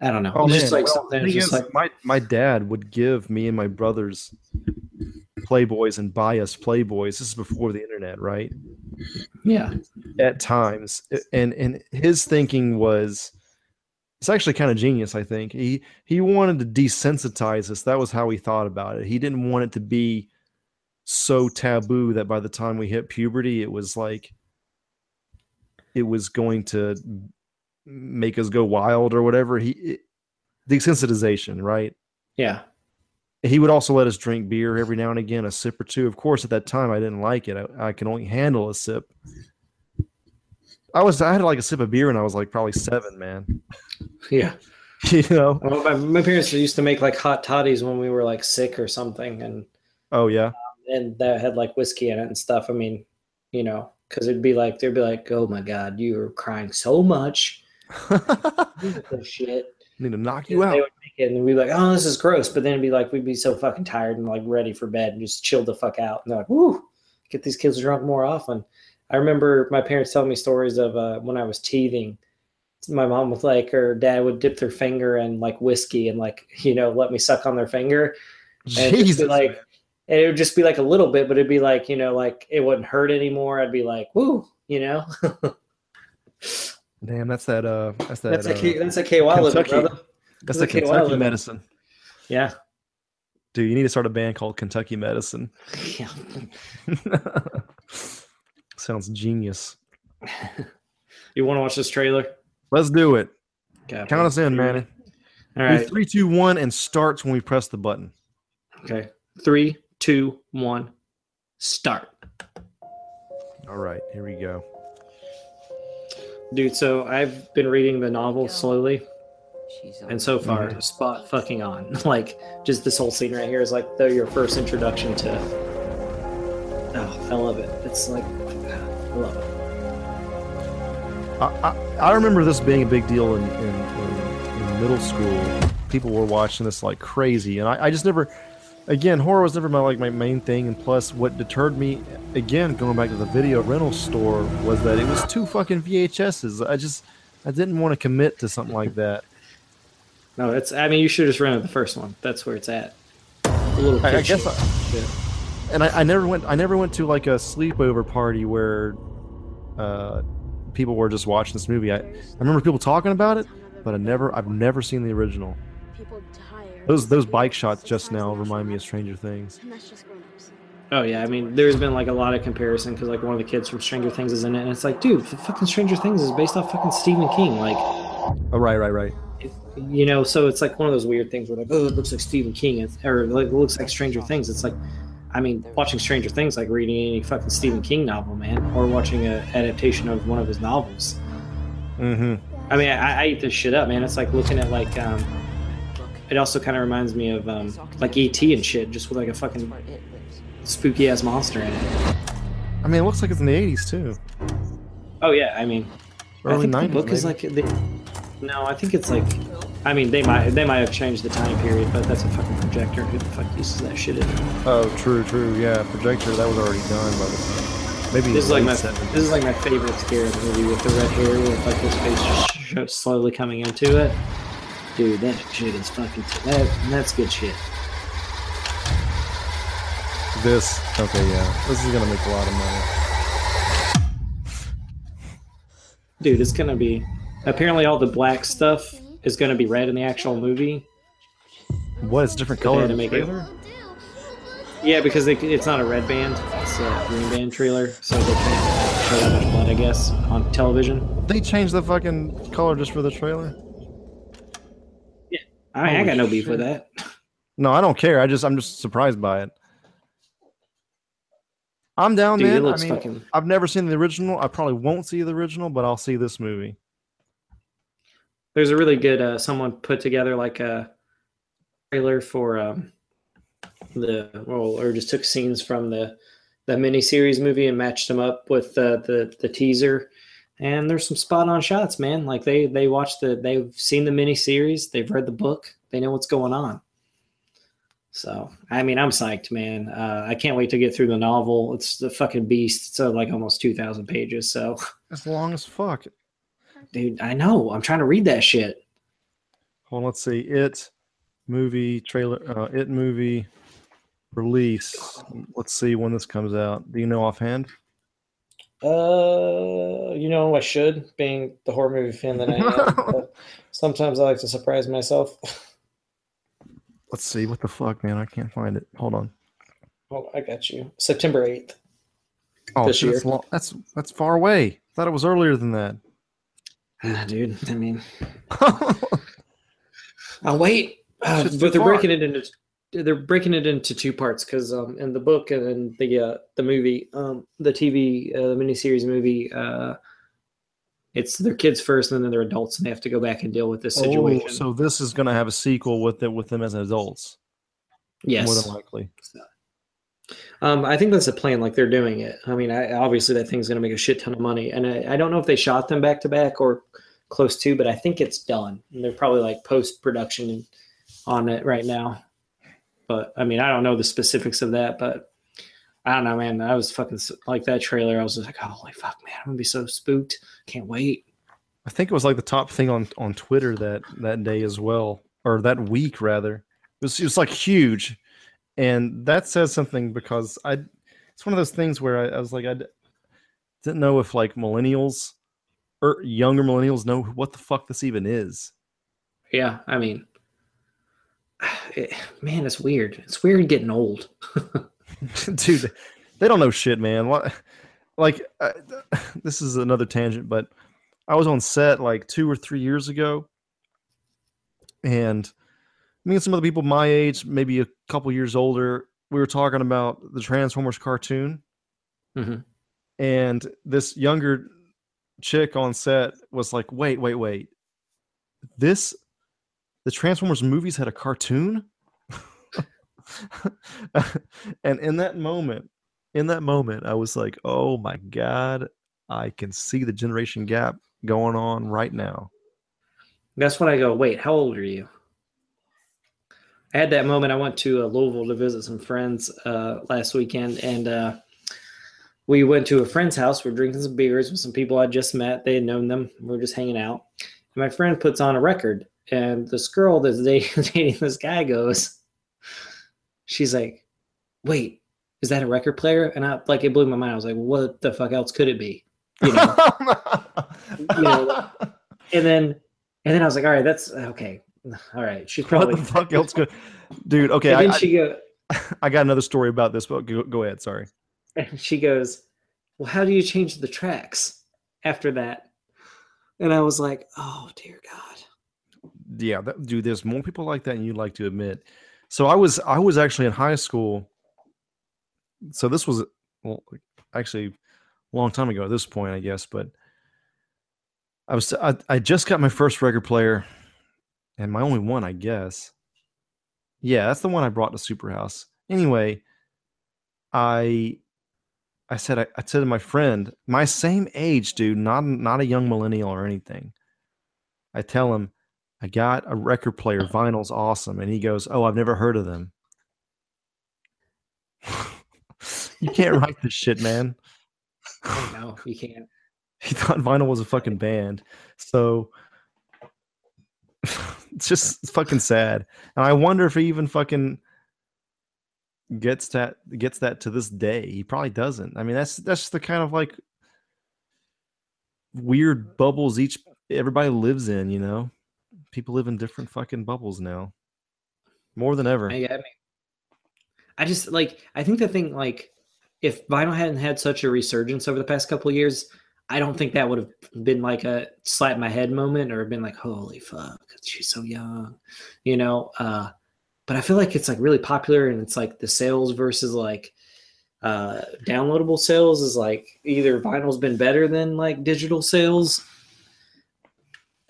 I don't know. Oh, it's just like well, something just is, like my, my dad would give me and my brothers Playboys and buy us Playboys. This is before the internet, right? Yeah. At times. And and his thinking was it's actually kind of genius, I think. He he wanted to desensitize us. That was how he thought about it. He didn't want it to be so taboo that by the time we hit puberty, it was like it was going to make us go wild or whatever. He it, desensitization, right? Yeah. He would also let us drink beer every now and again, a sip or two. Of course, at that time, I didn't like it. I, I can only handle a sip. I was I had like a sip of beer, and I was like probably seven, man. Yeah. You know, well, my, my parents used to make like hot toddies when we were like sick or something, and oh yeah. And that had like whiskey in it and stuff. I mean, you know, because it'd be like they'd be like, "Oh my God, you were crying so much." Shit, I need to knock you and out. They would make it and we'd be like, "Oh, this is gross." But then it'd be like we'd be so fucking tired and like ready for bed and just chill the fuck out. And they're like, "Woo, get these kids drunk more often." I remember my parents telling me stories of uh, when I was teething. My mom would like, or dad would dip their finger in like whiskey and like, you know, let me suck on their finger. And Jesus, be like. Man. And it would just be like a little bit, but it'd be like, you know, like it wouldn't hurt anymore. I'd be like, woo, you know. Damn, that's that. Uh, that's that. That's a K. Uh, that's a K. Kentucky, brother. That's the Kentucky medicine. Yeah. Dude, you need to start a band called Kentucky Medicine. Yeah. Sounds genius. You want to watch this trailer? Let's do it. Got Count me. us in, Manny. All right. Do three, two, one, and starts when we press the button. Okay. Three. Two, one, start. All right, here we go. Dude, so I've been reading the novel slowly, and so far, mm-hmm. spot fucking on. Like, just this whole scene right here is like the, your first introduction to. Oh, I love it. It's like, I love it. I, I, I remember this being a big deal in, in, in, in middle school. People were watching this like crazy, and I, I just never. Again, horror was never my like my main thing, and plus, what deterred me, again, going back to the video rental store, was that it was two fucking V H Ses. I just, I didn't want to commit to something like that. No, that's. I mean, you should just rented the first one. That's where it's at. A little. I, I guess. I, yeah. And I, I never went. I never went to like a sleepover party where uh, people were just watching this movie. I, I remember people talking about it, but I never. I've never seen the original. People. Those those bike shots just now remind me of Stranger Things. Oh yeah, I mean, there's been like a lot of comparison because like one of the kids from Stranger Things is in it, and it's like, dude, fucking Stranger Things is based off fucking Stephen King, like. Oh right, right, right. It, you know, so it's like one of those weird things where like, oh, it looks like Stephen King, it's, or like it looks like Stranger Things. It's like, I mean, watching Stranger Things like reading any fucking Stephen King novel, man, or watching an adaptation of one of his novels. Mm-hmm. I mean, I, I eat this shit up, man. It's like looking at like. Um, it also kind of reminds me of um, like E T and shit, just with like a fucking. Spooky ass monster in it. I mean, it looks like it's in the eighties too. Oh yeah, I mean, early I think nineties, the book maybe. Is like they, no, I think it's like, I mean, they might they might have changed the time period, but that's a fucking projector. Who the fuck uses that shit in? Oh, true, true, yeah, projector. That was already done by the time. Maybe this is like my seventies. This is like my favorite scary movie with the red hair with like his face just slowly coming into it. Dude, that shit is fucking that that's good shit. This, okay, yeah. This is gonna make a lot of money. Dude, it's gonna be... Apparently all the black stuff is gonna be red in the actual movie. What, it's a different color in the trailer? It... Yeah, because they, it's not a red band. It's a green band trailer, so they can't show that much blood, I guess, on television. They changed the fucking color just for the trailer? Yeah. I mean, I got no beef with that. No, I don't care. I just, I'm just surprised by it. I'm down, dude, man. I mean, fucking... I've never seen the original. I probably won't see the original, but I'll see this movie. There's a really good uh, someone put together like a trailer for um, the well, or just took scenes from the the miniseries movie and matched them up with uh, the the teaser. And there's some spot on shots, man. Like they they watched the they've seen the miniseries, they've read the book, they know what's going on. So, I mean, I'm psyched, man. Uh, I can't wait to get through the novel. It's the fucking beast. It's uh, like almost two thousand pages, so. That's long as fuck. Dude, I know. I'm trying to read that shit. Hold on, let's see. It movie trailer, uh, It movie release. Let's see when this comes out. Do you know offhand? Uh, you know, I should, being the horror movie fan that I am. But sometimes I like to surprise myself. Let's see. What the fuck, man? I can't find it. Hold on. Oh, I got you. September eighth. Oh, this year. That's, that's that's far away. I thought it was earlier than that. Nah, dude. I mean, I'll wait. Uh, but they're far. breaking it into they're breaking it into two parts because um, in the book and in the uh, the movie, um, the T V, uh, the miniseries movie, uh, it's their kids first, and then they're adults, and they have to go back and deal with this situation. Oh, so this is going to have a sequel with it with them as adults. Yes, more than likely. So, um, I think that's the plan. Like they're doing it. I mean, I, obviously that thing's going to make a shit ton of money, and I, I don't know if they shot them back to back or close to, but I think it's done. And they're probably like post production on it right now. But I mean, I don't know the specifics of that, but. I don't know, man. I was fucking like that trailer. I was just like, oh, holy fuck, man. I'm going to be so spooked. Can't wait. I think it was like the top thing on, on Twitter that, that day as well, or that week rather. It was, it was like huge. And that says something because I, it's one of those things where I, I was like, I didn't know if like millennials or younger millennials know what the fuck this even is. Yeah. I mean, it, man, it's weird. It's weird getting old. Dude, they don't know shit, man. Like, I, this is another tangent, but I was on set like two or three years ago, and me and some other people my age, maybe a couple years older, we were talking about the Transformers cartoon, mm-hmm. and this younger chick on set was like, "Wait, wait, wait! This, the Transformers movies had a cartoon." And in that moment, in that moment, I was like, oh my God, I can see the generation gap going on right now. That's when I go, wait, how old are you? I had that moment. I went to uh, Louisville to visit some friends uh, last weekend, and uh, we went to a friend's house. We're drinking some beers with some people I just met. They had known them. We were just hanging out. And my friend puts on a record, and this girl that's dating this guy goes, she's like, wait, is that a record player? And I like, it blew my mind. I was like, what the fuck else could it be? You know? You know? And then, and then I was like, all right, that's okay. All right. She's probably what the fuck else could, dude. Okay. And I, then she I, go, I got another story about this, but go, go ahead. Sorry. And she goes, well, how do you change the tracks after that? And I was like, oh, dear God. Yeah, that, dude, there's more people like that than you'd like to admit. So I was I was actually in high school. So this was, well, actually a long time ago at this point, I guess. But I was I, I just got my first record player, and my only one, I guess. Yeah, that's the one I brought to Superhouse. Anyway, I... I said, I, I said to my friend, my same age, dude, not, not a young millennial or anything. I tell him, I got a record player. Vinyl's awesome. And he goes, oh, I've never heard of them. You can't write this shit, man. Oh, no, you can't. He thought vinyl was a fucking band. So it's just fucking sad. And I wonder if he even fucking... gets that gets that to this day. He probably doesn't. I mean, that's that's the kind of like weird bubbles each everybody lives in, you know. People live in different fucking bubbles now, more than ever. I, I, mean, I just like I think the thing like if vinyl hadn't had such a resurgence over the past couple of years, I don't think that would have been like a slap my head moment or been like, holy fuck, she's so young, you know. Uh, But I feel like it's like really popular, and it's like the sales versus like uh, downloadable sales is like either vinyl's been better than like digital sales.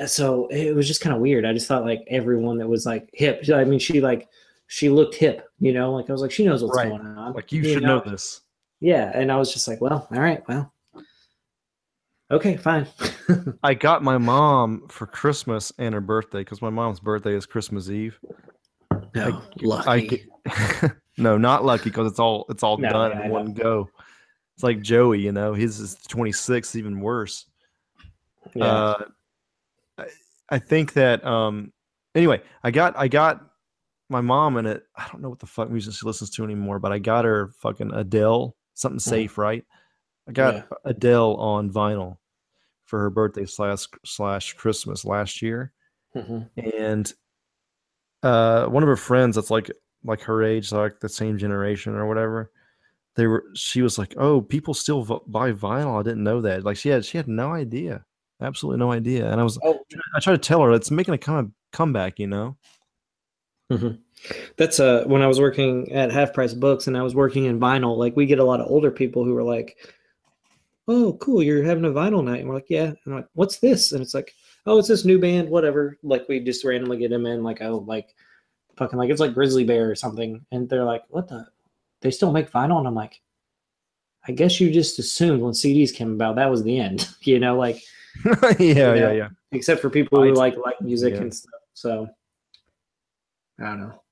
So it was just kind of weird. I just thought like everyone that was like hip. I mean, she like she looked hip, you know. Like I was like, she knows what's right. going on. Like you, you should know? know this. Yeah, and I was just like, well, all right, well, okay, fine. I got my mom for Christmas and her birthday because my mom's birthday is Christmas Eve. No, I, lucky. I, no, not lucky because it's all it's all no, done yeah, in one go. It's like Joey, you know, his is twenty-six, even worse. Yeah. Uh, I, I think that um, anyway, I got I got my mom in it. I don't know what the fuck music she listens to anymore, but I got her fucking Adele, something safe, right? I got yeah. Adele on vinyl for her birthday slash slash Christmas last year, mm-hmm. and. Uh, one of her friends that's like like her age, like the same generation or whatever, they were. She was like, "Oh, people still v- buy vinyl. I didn't know that." Like she had she had no idea, absolutely no idea. And I was oh. I tried to tell her it's making a kind of comeback, you know. Mm-hmm. That's uh when I was working at Half Price Books and I was working in vinyl. Like we get a lot of older people who are like, "Oh, cool, you're having a vinyl night." And we're like, "Yeah." And I'm like, "What's this?" And it's like. Oh, it's this new band, whatever. Like, we just randomly get them in, like, oh, like, fucking, like, it's like Grizzly Bear or something. And they're like, what the? They still make vinyl? And I'm like, I guess you just assumed when C Ds came about, that was the end, you know? Like, yeah, you know, yeah, yeah. Except for people who like, like music yeah. and stuff. So, I don't know.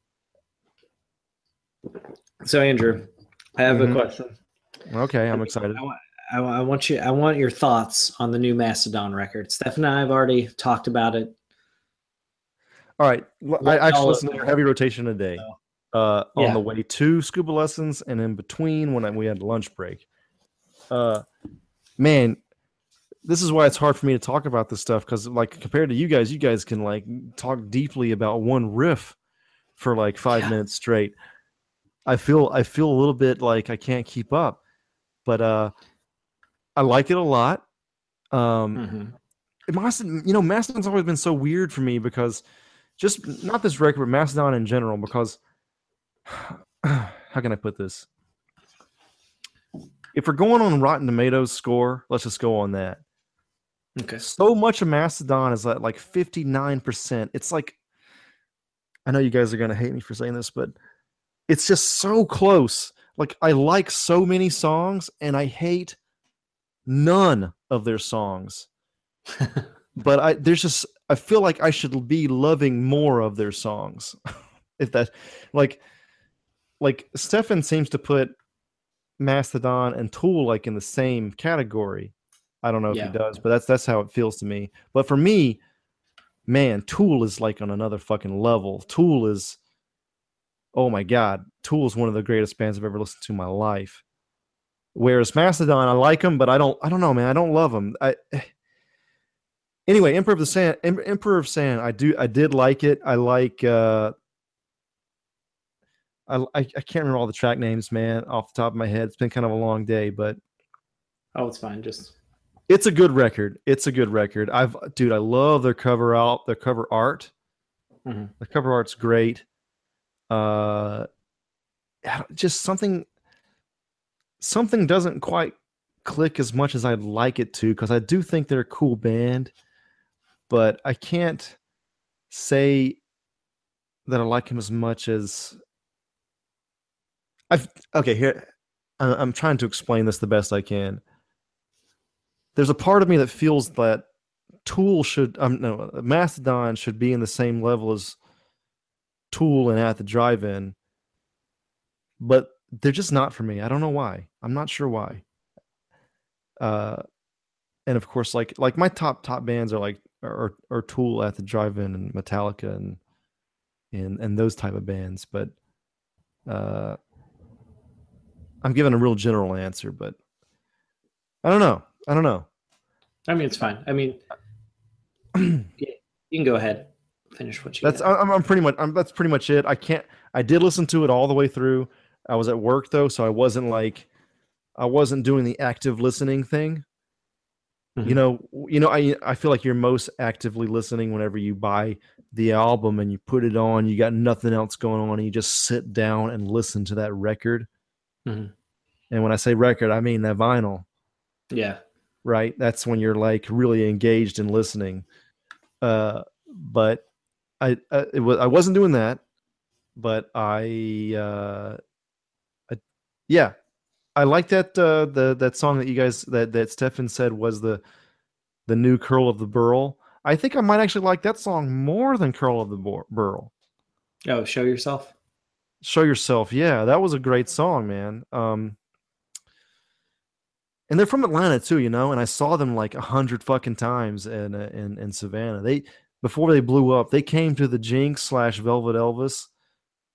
So, Andrew, I have mm-hmm. a question. Okay, I'm excited. I want- I want you. I want your thoughts on the new Mastodon record. Steph and I have already talked about it. All right, I actually listened to your Heavy Rotation today uh, on yeah. the way to Scuba Lessons, and in between when I, we had lunch break. Uh, man, this is why it's hard for me to talk about this stuff because, like, compared to you guys, you guys can like talk deeply about one riff for like five yeah. minutes straight. I feel I feel a little bit like I can't keep up, but. Uh, I like it a lot. Um, mm-hmm. Mastodon, you know, Mastodon's always been so weird for me because just not this record, but Mastodon in general. Because how can I put this? If we're going on Rotten Tomatoes score, let's just go on that. Okay. So much of Mastodon is at like fifty-nine percent. It's like, I know you guys are going to hate me for saying this, but it's just so close. Like, I like so many songs and I hate. None of their songs, but I there's just I feel like I should be loving more of their songs. If that like like Stefan seems to put Mastodon and Tool like in the same category. I don't know if yeah. he does, but that's that's how it feels to me. But for me, man, Tool is like on another fucking level. Tool is oh my god, Tool is one of the greatest bands I've ever listened to in my life. Whereas Mastodon, I like them, but I don't. I don't know, man. I don't love them. I anyway. Emperor of the Sand. Emperor of Sand. I do. I did like it. I like. Uh, I, I I can't remember all the track names, man, off the top of my head. It's been kind of a long day, but oh, it's fine. Just it's a good record. It's a good record. I've dude, I love their cover out, their cover art. Mm-hmm. The cover art's great. Uh, just something something doesn't quite click as much as I'd like it to, because I do think they're a cool band, but I can't say that I like him as much as I've okay here. I'm trying to explain this the best I can. There's a part of me that feels that Tool should um no Mastodon should be in the same level as Tool and At the Drive-In, but they're just not for me. I don't know why. I'm not sure why. Uh, and of course, like like my top top bands are like are are Tool, At the Drive-In, and Metallica, and and and those type of bands. But uh, I'm giving a real general answer, but I don't know. I don't know. I mean, it's fine. I mean, yeah, you can go ahead, finish what you. That's got. I'm, I'm pretty much. I'm, that's pretty much it. I can't. I did listen to it all the way through. I was at work though, so I wasn't like. I wasn't doing the active listening thing. Mm-hmm. You know, you know, I I feel like you're most actively listening whenever you buy the album and you put it on, you got nothing else going on, and you just sit down and listen to that record. Mm-hmm. And when I say record, I mean that vinyl. Yeah. Right? That's when you're like really engaged in listening. Uh, but I I, it was, I wasn't doing that, but I, uh, I yeah. I like that uh, the that song that you guys that that Stefan said was the the new Curl of the Burl. I think I might actually like that song more than Curl of the Burl. Oh, Show Yourself. Show Yourself. Yeah, that was a great song, man. Um, and they're from Atlanta too, you know. And I saw them like a hundred fucking times in, uh, in in Savannah. They before they blew up, they came to the Jinx slash Velvet Elvis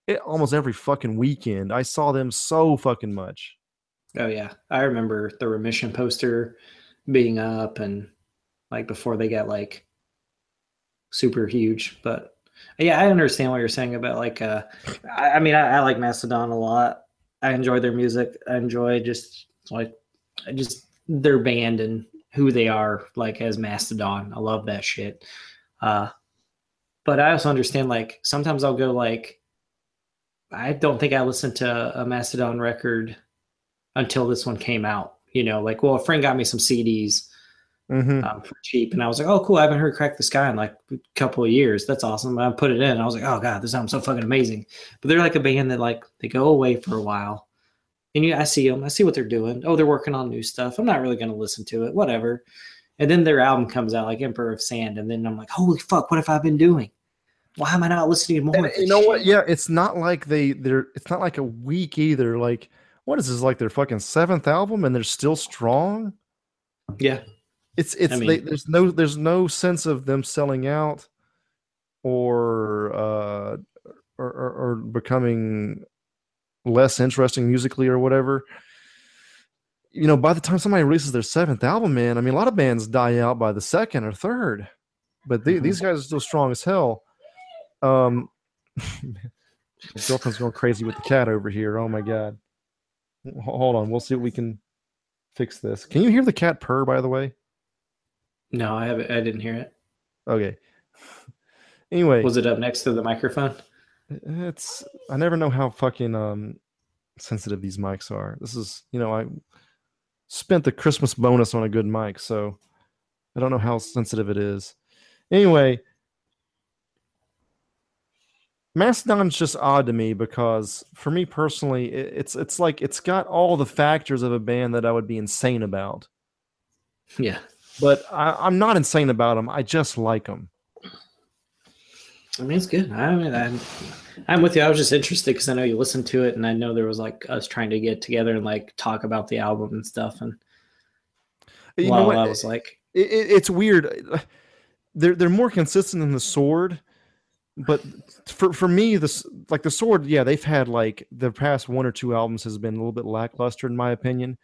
it, almost every fucking weekend. I saw them so fucking much. Oh yeah, I remember the Remission poster being up and like before they got like super huge. But yeah, I understand what you're saying about like. Uh, I, I mean, I, I like Mastodon a lot. I enjoy their music. I enjoy just like just their band and who they are like as Mastodon. I love that shit. Uh, but I also understand like sometimes I'll go like I don't think I listened to a Mastodon record until this one came out, you know, like, well, a friend got me some C Ds mm-hmm. um, for cheap. And I was like, oh, cool. I haven't heard Crack the Sky in like a couple of years. That's awesome. And I put it in. I was like, oh God, this album's so fucking amazing. But they're like a band that like, they go away for a while and you, I see them, I see what they're doing. Oh, they're working on new stuff. I'm not really going to listen to it, whatever. And then their album comes out like Emperor of Sand. And then I'm like, holy fuck, what have I been doing? Why am I not listening more? And, you know shit? What? Yeah. It's not like they, they're, it's not like a week either. Like, what is this, like their fucking seventh album and they're still strong? Yeah. It's it's I mean, they, there's no there's no sense of them selling out or uh or, or, or becoming less interesting musically or whatever. You know, by the time somebody releases their seventh album, man, I mean a lot of bands die out by the second or third. But they, mm-hmm. these guys are still strong as hell. Um my girlfriend's going crazy with the cat over here. Oh my God. Hold on, we'll see if we can fix this. Can you hear the cat purr, by the way? No, I haven't. I didn't hear it. Okay. Anyway, was it up next to the microphone? It's. I never know how fucking um sensitive these mics are. This is, you know, I spent the Christmas bonus on a good mic, so I don't know how sensitive it is. Anyway, Mastodon's just odd to me because, for me personally, it's it's like it's got all the factors of a band that I would be insane about. Yeah, but I, I'm not insane about them. I just like them. I mean, it's good. I mean, I'm, I'm with you. I was just interested because I know you listened to it, and I know there was like us trying to get together and like talk about the album and stuff. And you know what? I was like, it, it, it's weird. They're they're more consistent than the Sword. But for for me, this like the Sword, yeah, they've had like the past one or two albums has been a little bit lackluster in my opinion.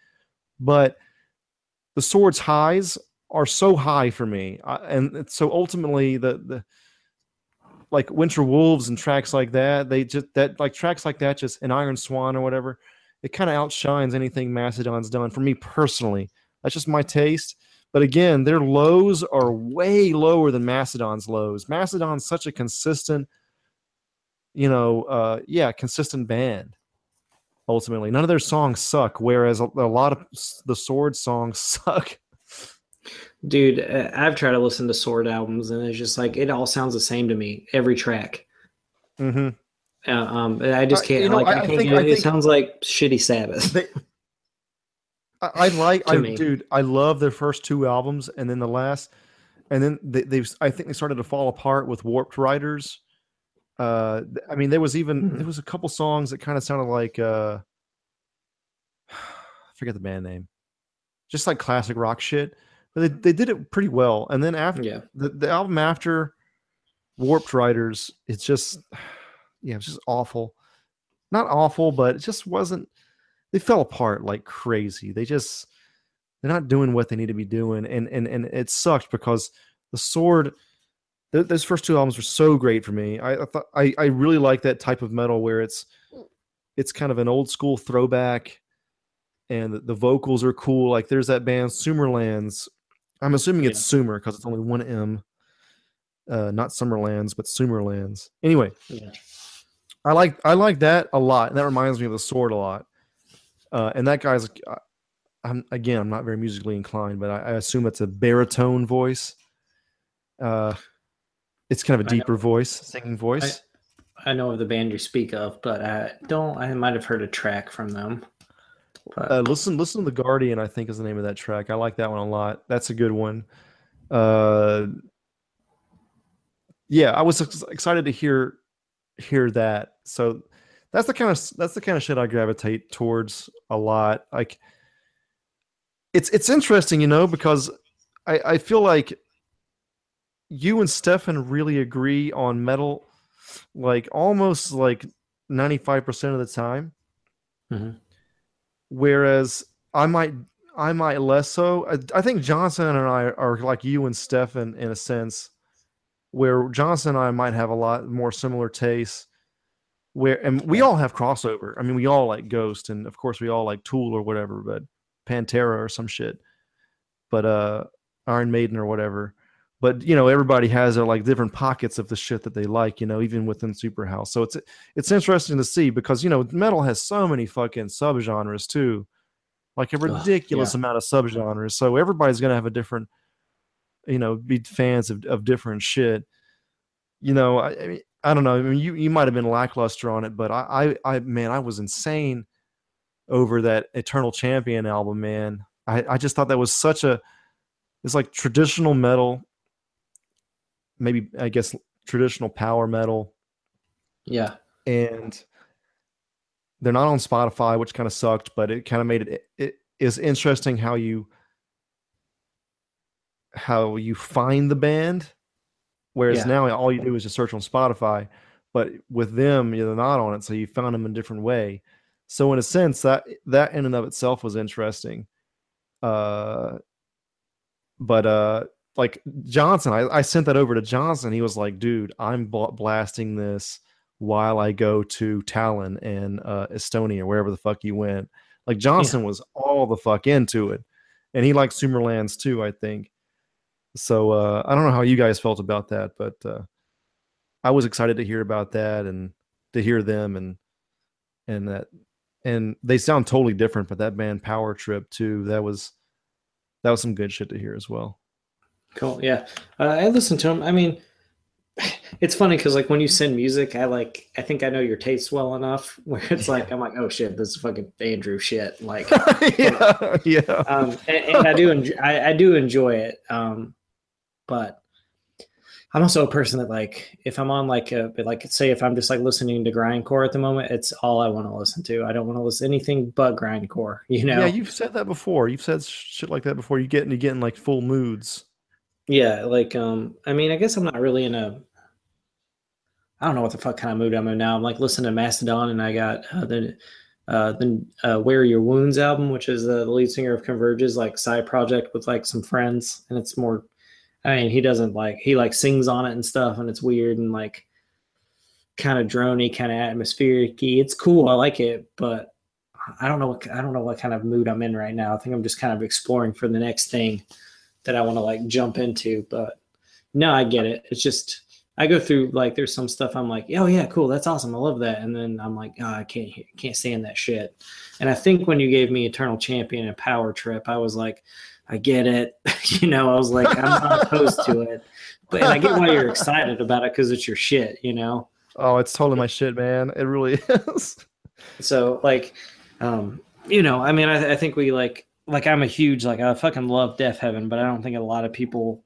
But the Sword's highs are so high for me, I, and so ultimately the the like Winter Wolves and tracks like that. They just that like tracks like that, just an Iron Swan or whatever. It kind of outshines anything Mastodon's done for me personally. That's just my taste. But again, their lows are way lower than Mastodon's lows. Mastodon's such a consistent, you know, uh, yeah, consistent band. Ultimately, none of their songs suck, whereas a, a lot of the Sword songs suck. Dude, I've tried to listen to Sword albums, and it's just like it all sounds the same to me. Every track. Mm-hmm. Uh, um, I just can't. I, you know, like, I, I can't think, do it. I think, it sounds like shitty Sabbath. They, I, I like, I, dude. I love their first two albums, and then the last, and then they, they've. I think they started to fall apart with Warped Riders. Uh, I mean, there was even hmm. there was a couple songs that kind of sounded like uh, I forget the band name, just like classic rock shit. But they they did it pretty well. And then after yeah. the, the album after Warped Riders, it's just yeah, it's just awful. Not awful, but it just wasn't. They fell apart like crazy. They just they're not doing what they need to be doing, and and and it sucked because the Sword. Those first two albums were so great for me. I I, thought, I I really like that type of metal where it's it's kind of an old school throwback, and the, the vocals are cool. Like there's that band Sumerlands. I'm assuming it's yeah. Sumer because it's only one M, uh, not Summerlands, but Sumerlands. Anyway, yeah. I like I like that a lot, and that reminds me of the Sword a lot. Uh, and that guy's, I'm again, I'm not very musically inclined, but I, I assume it's a baritone voice. Uh, It's kind of a deeper voice, singing voice. I, I know of the band you speak of, but I don't. I might have heard a track from them. Uh, listen, listen to The Guardian, I think is the name of that track. I like that one a lot. That's a good one. Uh, yeah, I was excited to hear hear that. So that's the kind of that's the kind of shit I gravitate towards a lot. Like, it's it's interesting, you know, because I, I feel like. You and Stefan really agree on metal, like almost like ninety-five percent of the time. Mm-hmm. Whereas I might, I might less so. I, I think Johnson and I are like you and Stefan in a sense, where Johnson and I might have a lot more similar tastes. Where and we all have crossover. I mean, we all like Ghost, and of course, we all like Tool or whatever, but Pantera or some shit, but uh, Iron Maiden or whatever. But, you know, everybody has uh, like different pockets of the shit that they like, you know, even within Superhouse. So it's it's interesting to see because, you know, metal has so many fucking subgenres, too, like a ridiculous Ugh, yeah. amount of subgenres. So everybody's going to have a different, you know, be fans of, of different shit. You know, I, I mean, I don't know. I mean, you, you might have been lackluster on it, but I, I, I, man, I was insane over that Eternal Champion album, man. I, I just thought that was such a, it's like traditional metal. Maybe I guess traditional power metal. Yeah. And they're not on Spotify, which kind of sucked, but it kind of made it, it is interesting how you, how you find the band. Whereas yeah. now all you do is just search on Spotify, but with them, you're not on it. So you found them in a different way. So in a sense that, that in and of itself was interesting. Uh, but, uh, Like Johnson, I, I sent that over to Johnson. He was like, dude, I'm bl- blasting this while I go to Tallinn and uh, Estonia, wherever the fuck you went. Like Johnson yeah. was all the fuck into it. And he liked Sumerlands too, I think. So uh, I don't know how you guys felt about that, but uh, I was excited to hear about that and to hear them. And, and that, and they sound totally different, but that band Power Trip too, that was, that was some good shit to hear as well. Cool. Yeah. Uh, I listen to them. I mean, it's funny because like when you send music, I like, I think I know your taste well enough where it's like, I'm like, oh shit, this is fucking Andrew shit. Like, yeah, yeah. Um, and, and I do, enjoy, I, I do enjoy it. Um, but I'm also a person that like, if I'm on like a, like say if I'm just like listening to grindcore at the moment, it's all I want to listen to. I don't want to listen to anything but grindcore, you know? Yeah. You've said that before. You've said shit like that before. You get, you get in like full moods. Yeah, like, um, I mean, I guess I'm not really in a, I don't know what the fuck kind of mood I'm in now. I'm like listening to Mastodon, and I got uh, the, uh, the uh, Wear Your Wounds album, which is uh, the lead singer of Converge's, like, side project with, like, some friends. And it's more, I mean, he doesn't, like, he, like, sings on it and stuff, and it's weird. And, like, kind of droney, kind of atmospheric-y. It's cool. I like it, but I don't know what, I don't know what kind of mood I'm in right now. I think I'm just kind of exploring for the next thing that I want to like jump into, but no, I get it. It's just, I go through like, there's some stuff I'm like, oh yeah, cool. That's awesome. I love that. And then I'm like, oh, I can't, can't stand that shit. And I think when you gave me Eternal Champion and Power Trip, I was like, I get it. You know, I was like, I'm not opposed to it, but and I get why you're excited about it. Cause it's your shit, you know? Oh, it's totally my shit, man. It really is. So like, Um, you know, I mean, I, th- I think we like, like I'm a huge, like I fucking love Death Heaven, but I don't think a lot of people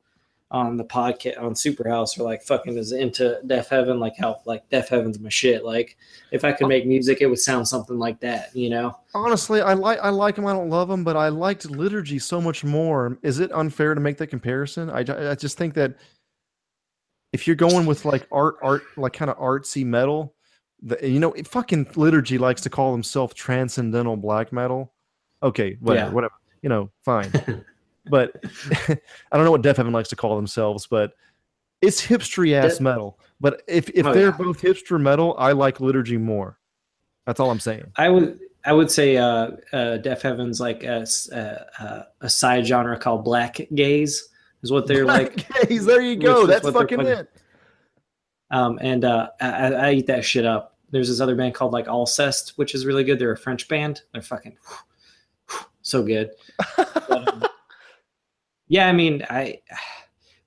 on the podcast on Superhouse are like fucking as into Death Heaven, like how like Death Heaven's my shit. Like if I could make music, it would sound something like that, you know? Honestly, I like, I like them. I don't love them, but I liked Liturgy so much more. Is it unfair to make that comparison? I, I just think that if you're going with like art, art, like kind of artsy metal, The, you know, it fucking Liturgy likes to call himself transcendental black metal. Okay, whatever, yeah. whatever. You know, fine. But I don't know what Death Heaven likes to call themselves, but it's hipstery ass De- metal. But if if oh, they're yeah. both hipster metal, I like Liturgy more. That's all I'm saying. I would I would say uh, uh, Death Heaven's like a, a a side genre called black gaze is what they're black like. Gaze, there you go. That's fucking it. Um, and uh, I, I eat that shit up. There's this other band called like Alcest, which is really good. They're a French band. They're fucking whew, whew, so good. But, um, yeah, I mean, I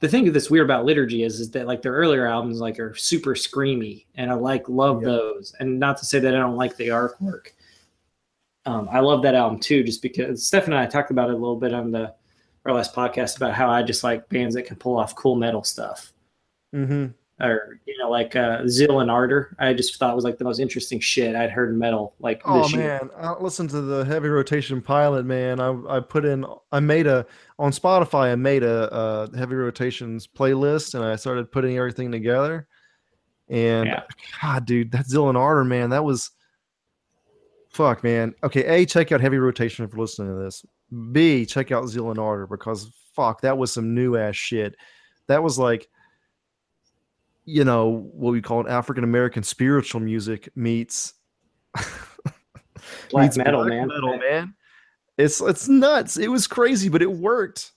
the thing that's weird about Liturgy is is that like their earlier albums like are super screamy, and I like love yeah. those. And not to say that I don't like the artwork. Um, I love that album too, just because Stefan and I talked about it a little bit on the our last podcast about how I just like bands that can pull off cool metal stuff. Mm-hmm. Or, you know, like uh, Zill and Ardor, I just thought was like the most interesting shit I'd heard in metal. Like, oh this man, year. I listened to the Heavy Rotation pilot, man. I I put in, I made a on Spotify, I made a uh, Heavy Rotations playlist, and I started putting everything together. And yeah. God, dude, that Zill and Ardor, man, that was fuck, man. Okay, A, check out Heavy Rotation if you're listening to this. B, check out Zill and Ardor because fuck, that was some new ass shit. That was like, you know, what we call it, African-American spiritual music meets black meets metal, black man. metal, man. It's it's nuts. It was crazy, but it worked.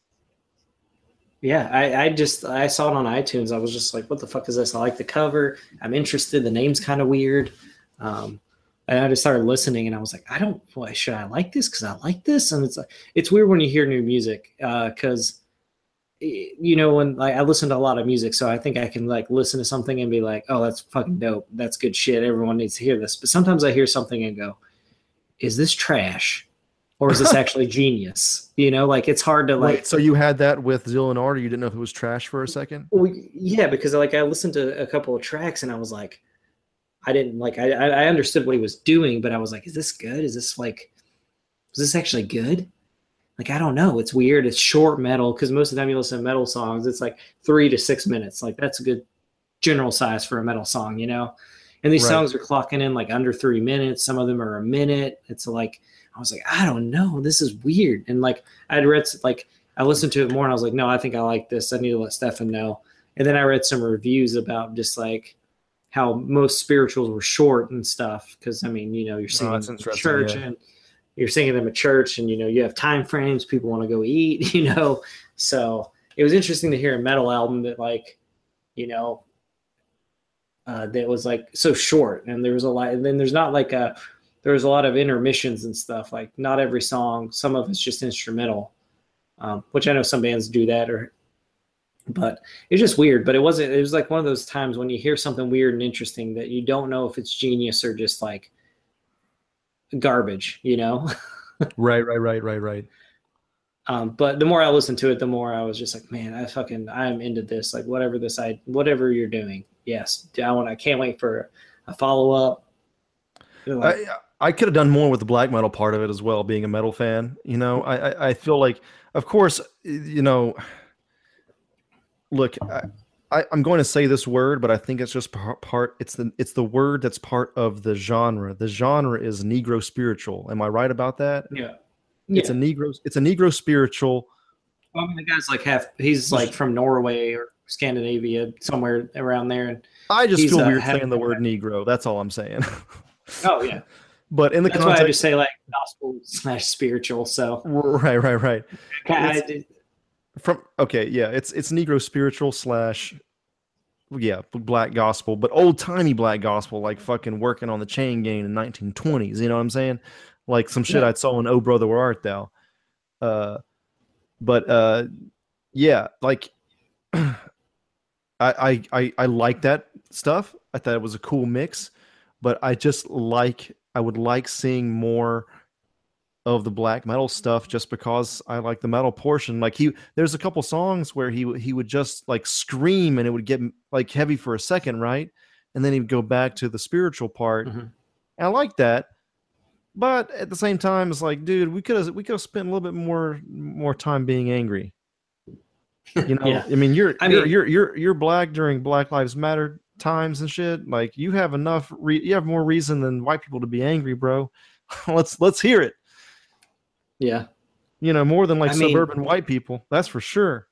Yeah, I, I just, I saw it on iTunes. I was just like, what the fuck is this? I like the cover. I'm interested. The name's kind of weird. Um, and I just started listening, and I was like, I don't, why should I like this? Because I like this. And it's like, it's weird when you hear new music because, uh, you know, when like, I listen to a lot of music, so I think I can like listen to something and be like, oh, that's fucking dope. That's good shit. Everyone needs to hear this. But sometimes I hear something and go, is this trash? Or is this actually genius? You know, like it's hard to like. Wait, so you had that with Zill and Ardor. You didn't know if it was trash for a second? Well, yeah, because like I listened to a couple of tracks and I was like, I didn't like, I, I understood what he was doing, but I was like, is this good? Is this like, is this actually good? Like, I don't know. It's weird. It's short metal because most of the time you listen to metal songs, it's like three to six minutes. Like, that's a good general size for a metal song, you know? And these right. songs are clocking in like under three minutes. Some of them are a minute. It's like, I was like, I don't know. This is weird. And like, I'd read, like, I listened to it more and I was like, no, I think I like this. I need to let Stefan know. And then I read some reviews about just like how most spirituals were short and stuff. Cause I mean, you know, you're singing oh, in church yeah. and, you're singing them at church and, you know, you have time frames, people want to go eat, you know? So it was interesting to hear a metal album that like, you know, uh, that was like so short and there was a lot, and then there's not like a, there was a lot of intermissions and stuff. Like not every song, some of it's just instrumental, um, which I know some bands do that or, but it's just weird, but it wasn't, it was like one of those times when you hear something weird and interesting that you don't know if it's genius or just like, garbage, you know? right, right, right, right, right. Um, but the more I listened to it, the more I was just like, man, I fucking, I'm into this. Like whatever this, I, whatever you're doing. Yes. I want, I can't wait for a follow-up. Like, I, I could have done more with the black metal part of it as well, being a metal fan, you know, I, I, I feel like, of course, you know, look, I, I, I'm going to say this word, but I think it's just part, part. It's the it's the word that's part of the genre. The genre is Negro spiritual. Am I right about that? Yeah, it's yeah. a Negro. It's a Negro spiritual. Well, I mean, the guy's like half. He's like from Norway or Scandinavia, somewhere around there, and I just feel uh, weird saying the word Negro. That's all I'm saying. Oh, yeah. But in the that's context, why I just say like gospel slash spiritual. So right, right, right. I, from okay, yeah, it's it's Negro spiritual slash yeah black gospel, but old timey black gospel, like fucking working on the chain gang in nineteen twenties. You know what I'm saying? Like some shit yeah. I saw in Oh Brother Where Art Thou. Uh, but uh, yeah, like I, I I I like that stuff. I thought it was a cool mix, but I just like. I would like seeing more of the black metal stuff just because I like the metal portion. Like he, there's a couple songs where he he would just like scream and it would get like heavy for a second, right? And then he'd go back to the spiritual part. Mm-hmm. And I like that, but at the same time, it's like, dude, we could have we could have spent a little bit more more time being angry. You know, yeah. I mean, you're I mean, you're, you're you're you're black during Black Lives Matter times and shit. Like you have enough re- you have more reason than white people to be angry, bro. let's let's hear it. Yeah, you know, more than like I suburban mean, white people, that's for sure.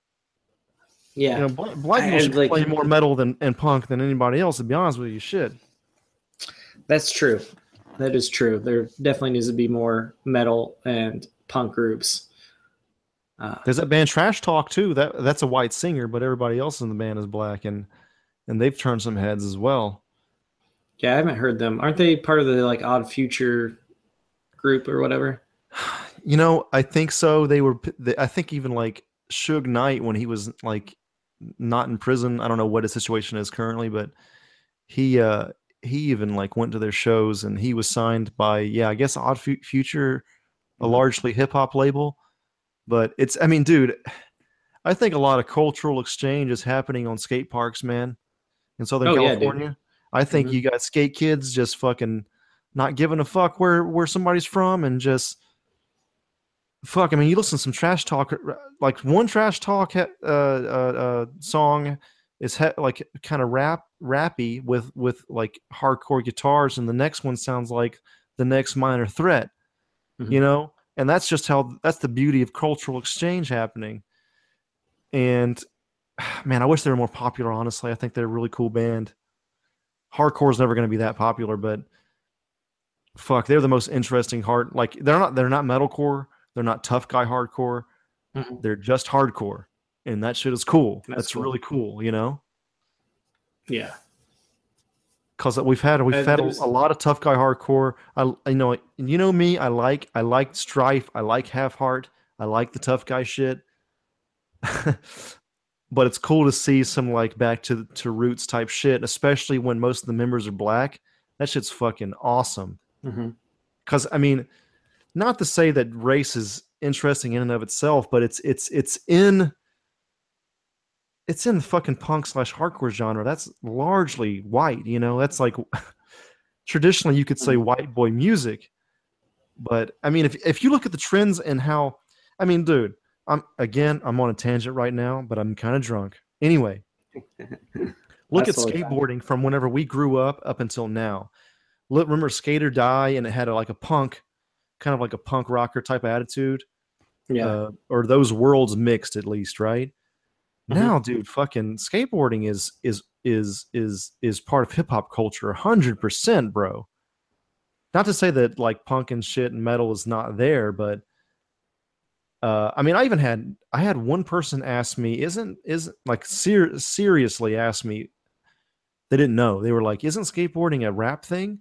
Yeah, you know, black, black people should like, play more metal than and punk than anybody else, to be honest with you. Shit, that's true. That is true. There definitely needs to be more metal and punk groups. Uh, there's that band Trash Talk too. That that's a white singer, but everybody else in the band is black, and And they've turned some heads as well. Yeah, I haven't heard them. Aren't they part of the like Odd Future group or whatever? You know, I think so. They were. They, I think even like Suge Knight, when he was like not in prison. I don't know what his situation is currently, but he uh, he even like went to their shows, and he was signed by yeah, I guess Odd F- Future, a largely hip hop label. But it's. I mean, dude, I think a lot of cultural exchange is happening on skate parks, man. In Southern oh, California, yeah, I think mm-hmm. you got skate kids just fucking not giving a fuck where, where somebody's from, and just fuck. I mean, you listen to some Trash Talk, like one Trash Talk uh, uh, uh, song is he- like kind of rap rappy with with like hardcore guitars, and the next one sounds like the next Minor Threat, mm-hmm. you know. And that's just how that's the beauty of cultural exchange happening, and. Man, I wish they were more popular, honestly. I think they're a really cool band. Hardcore is never going to be that popular, but fuck, they're the most interesting hard. Like they're not they're not metalcore, they're not tough guy hardcore. Mm-hmm. They're just hardcore, and that shit is cool. That's, That's cool. really cool, you know? Yeah. Cuz we've had we've uh, had a lot of tough guy hardcore. I you know, you know me, I like I like strife, I like half heart, I like the tough guy shit. But it's cool to see some like back to to roots type shit, especially when most of the members are black. That shit's fucking awesome. Mm-hmm. Cause I mean, not to say that race is interesting in and of itself, but it's it's it's in it's in the fucking punk slash hardcore genre. That's largely white, you know. That's like traditionally you could say white boy music. But I mean, if if you look at the trends and how I mean, dude. I'm again. I'm on a tangent right now, but I'm kind of drunk. Anyway, look at skateboarding from whenever we grew up up until now. Look, remember Skate or Die, and it had a, like a punk, kind of like a punk rocker type of attitude. Yeah, uh, or those worlds mixed at least, right? Mm-hmm. Now, dude, fucking skateboarding is is is is is part of hip hop culture, one hundred percent, bro. Not to say that like punk and shit and metal is not there, but. Uh, I mean, I even had I had one person ask me, isn't isn't like ser- seriously ask me? They didn't know. They were like, "Isn't skateboarding a rap thing?"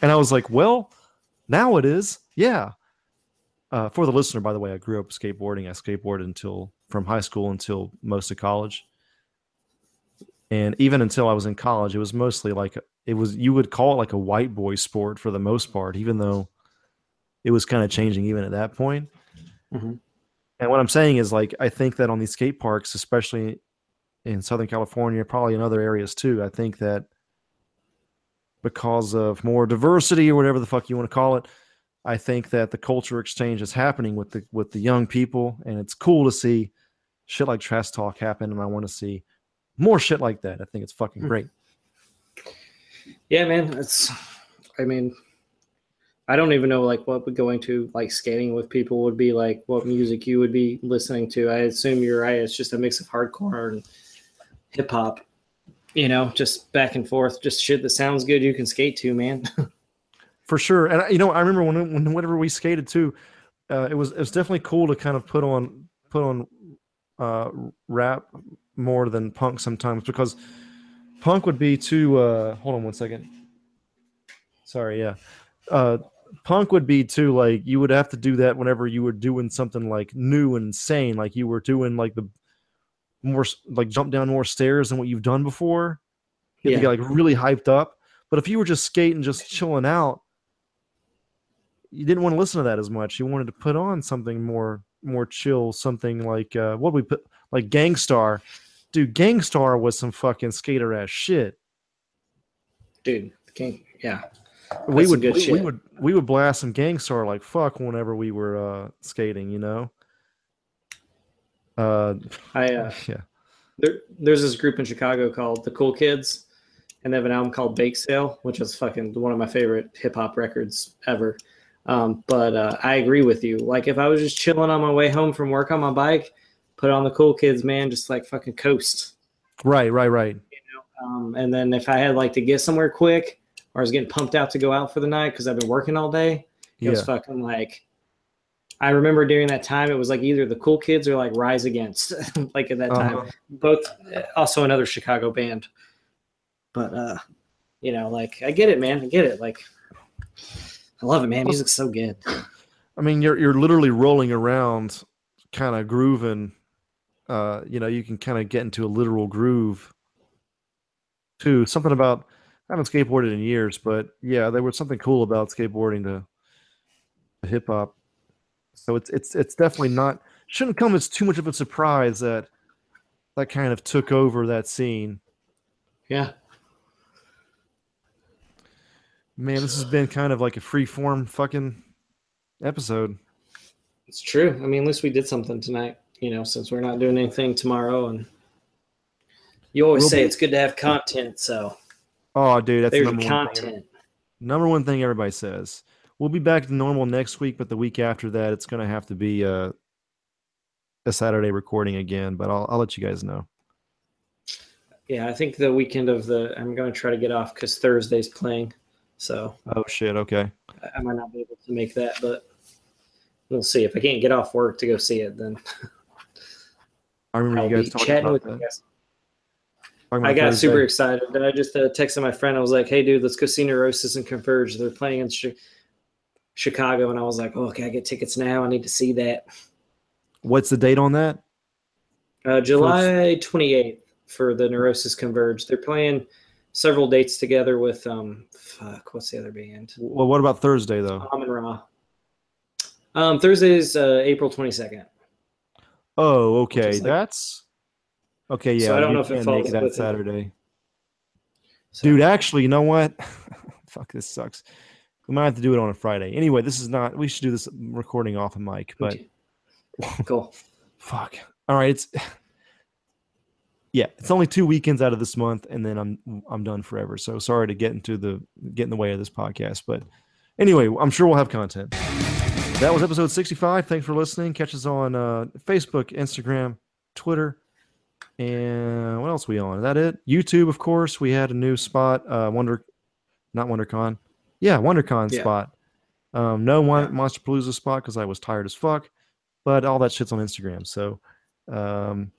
And I was like, "Well, now it is." Yeah. Uh, for the listener, by the way, I grew up skateboarding. I skateboarded until from high school until most of college, and even until I was in college, it was mostly like it was. You would call it like a white boy sport for the most part, even though. It was kind of changing even at that point. Mm-hmm. And what I'm saying is like, I think that on these skate parks, especially in Southern California, probably in other areas too, I think that because of more diversity or whatever the fuck you want to call it, I think that the culture exchange is happening with the, with the young people. And it's cool to see shit like Trash Talk happen. And I want to see more shit like that. I think it's fucking great. Yeah, man. It's, I mean, I don't even know like what would going to like skating with people would be like, what music you would be listening to. I assume you're right. It's just a mix of hardcore and hip hop. you know, just back and forth, just shit that sounds good you can skate to, man. For sure. And, you know, I remember when, when whenever we skated too, uh, it was it was definitely cool to kind of put on put on uh, rap more than punk sometimes, because punk would be too uh, – hold on one second. Sorry, yeah. Uh, punk would be too, like, you would have to do that whenever you were doing something, like, new and insane. Like, you were doing, like, the more – like, jump down more stairs than what you've done before. You yeah. get, like, really hyped up. But if you were just skating, just chilling out, you didn't want to listen to that as much. You wanted to put on something more more chill, something like uh, – what we put – like, Gangstar. Dude, Gangstar was some fucking skater ass shit. Dude, King, yeah, we would, we, we would, we would blast some Gangstar like fuck whenever we were uh, skating, you know. Uh, I uh, yeah. There, there's this group in Chicago called the Cool Kids, and they have an album called Bake Sale, which is fucking one of my favorite hip hop records ever. Um, but uh, I agree with you. Like, if I was just chilling on my way home from work on my bike, put on the Cool Kids, man, just like fucking coast. Right, right, right. You know, um, and then if I had like to get somewhere quick, or I was getting pumped out to go out for the night because I've been working all day, it yeah. was fucking like, I remember during that time, it was like either the Cool Kids or like Rise Against, like at that time. Uh-huh. Both, also another Chicago band. But, uh, you know, like, I get it, man. I get it. Like, I love it, man. Music's so good. I mean, you're you're literally rolling around, kind of grooving. Uh, you know, you can kind of get into a literal groove too. Something about, I haven't skateboarded in years, but yeah, there was something cool about skateboarding to, to hip hop. So it's, it's, it's definitely not, shouldn't come as too much of a surprise that that kind of took over that scene. Yeah. Man, this has been kind of like a free form fucking episode. It's true. I mean, at least we did something tonight. You know, since we're not doing anything tomorrow, and you always we'll say be, it's good to have content. So, oh, dude, that's there's number content. One thing, number one thing everybody says. We'll be back to normal next week, but the week after that, it's going to have to be uh, a Saturday recording again. But I'll I'll let you guys know. Yeah, I think the weekend of the I'm going to try to get off because Thursday's playing. So, oh shit, okay. I might not be able to make that, but we'll see. If I can't get off work to go see it, then. I remember I'll you guys talking about that. Guys. Talking about I got Thursday. Super excited. And I just uh, texted my friend. I was like, hey, dude, let's go see Neurosis and Converge. They're playing in sh- Chicago. And I was like, oh, can I get tickets now? I need to see that. What's the date on that? Uh, July twenty-eighth for the Neurosis Converge. They're playing several dates together with, um, fuck, what's the other band? Well, what about Thursday, though? Amun-Ra. Um, Thursday is uh, April twenty-second. Oh, okay. Like, that's okay. Yeah, so I don't know if it falls that Saturday. So. Dude, actually, you know what? Fuck, this sucks. We might have to do it on a Friday. Anyway, this is not. We should do this recording off a mic, but cool. Fuck. All right. It's yeah. It's only two weekends out of this month, and then I'm I'm done forever. So sorry to get into the get in the way of this podcast, but anyway, I'm sure we'll have content. That was episode sixty-five. Thanks for listening. Catch us on uh, Facebook, Instagram, Twitter, and what else are we on? Is that it? YouTube, of course. We had a new spot. Uh, Wonder, not WonderCon. Yeah, WonderCon yeah. spot. Um, no one yeah. Monsterpalooza spot because I was tired as fuck. But all that shit's on Instagram. So, um,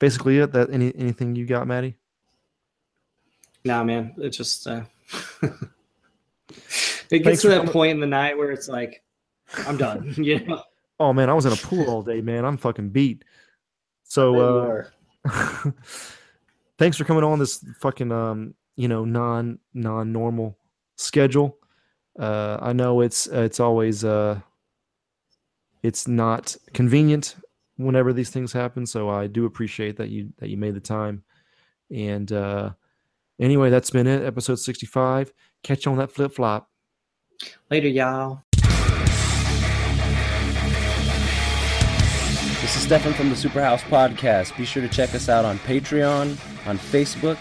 basically, it. That any anything you got, Maddie? Nah, man. It's just. Uh... It gets Thanks to that point in the night where it's like, I'm done. You know? Oh, man, I was in a pool all day, man. I'm fucking beat. So uh, thanks for coming on this fucking, um, you know, non, non-normal schedule. Uh, I know it's uh, it's always uh, it's not convenient whenever these things happen. So I do appreciate that you that you made the time. And uh, anyway, that's been it. Episode sixty-five. Catch you on that flip-flop. Later, y'all. This is Stefan from the Superhouse Podcast. Be sure to check us out on Patreon, on Facebook,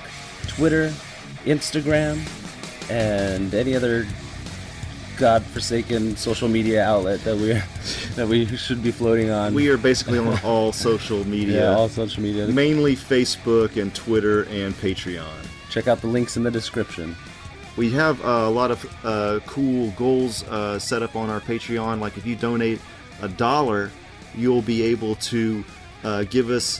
Twitter, Instagram, and any other godforsaken social media outlet that we that we should be floating on. We are basically on all social media. Yeah, all social media. Mainly Facebook and Twitter and Patreon. Check out the links in the description. We have uh, a lot of uh, cool goals uh, set up on our Patreon. Like if you donate a dollar, you'll be able to uh, give us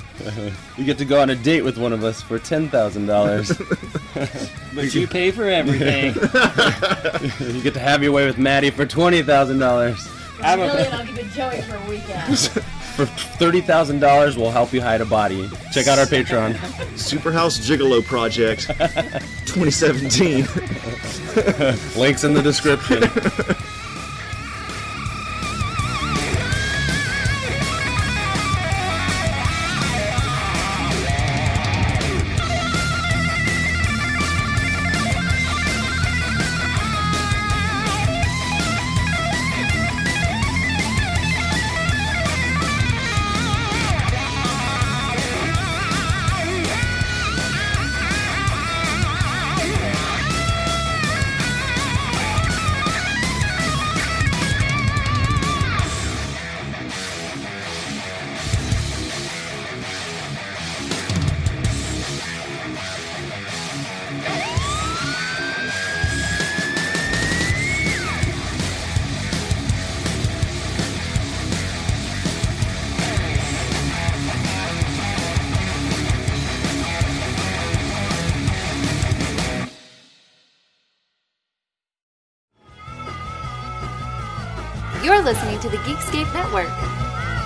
You get to go on a date with one of us for ten thousand dollars. But you pay for everything. You get to have your way with Maddie for twenty thousand dollars. For a million, I'll give it Joey for a weekend. For thirty thousand dollars, we'll help you hide a body. Check out our Patreon. Superhouse Gigolo Project twenty seventeen. Links in the description. You're listening to the Geekscape Network.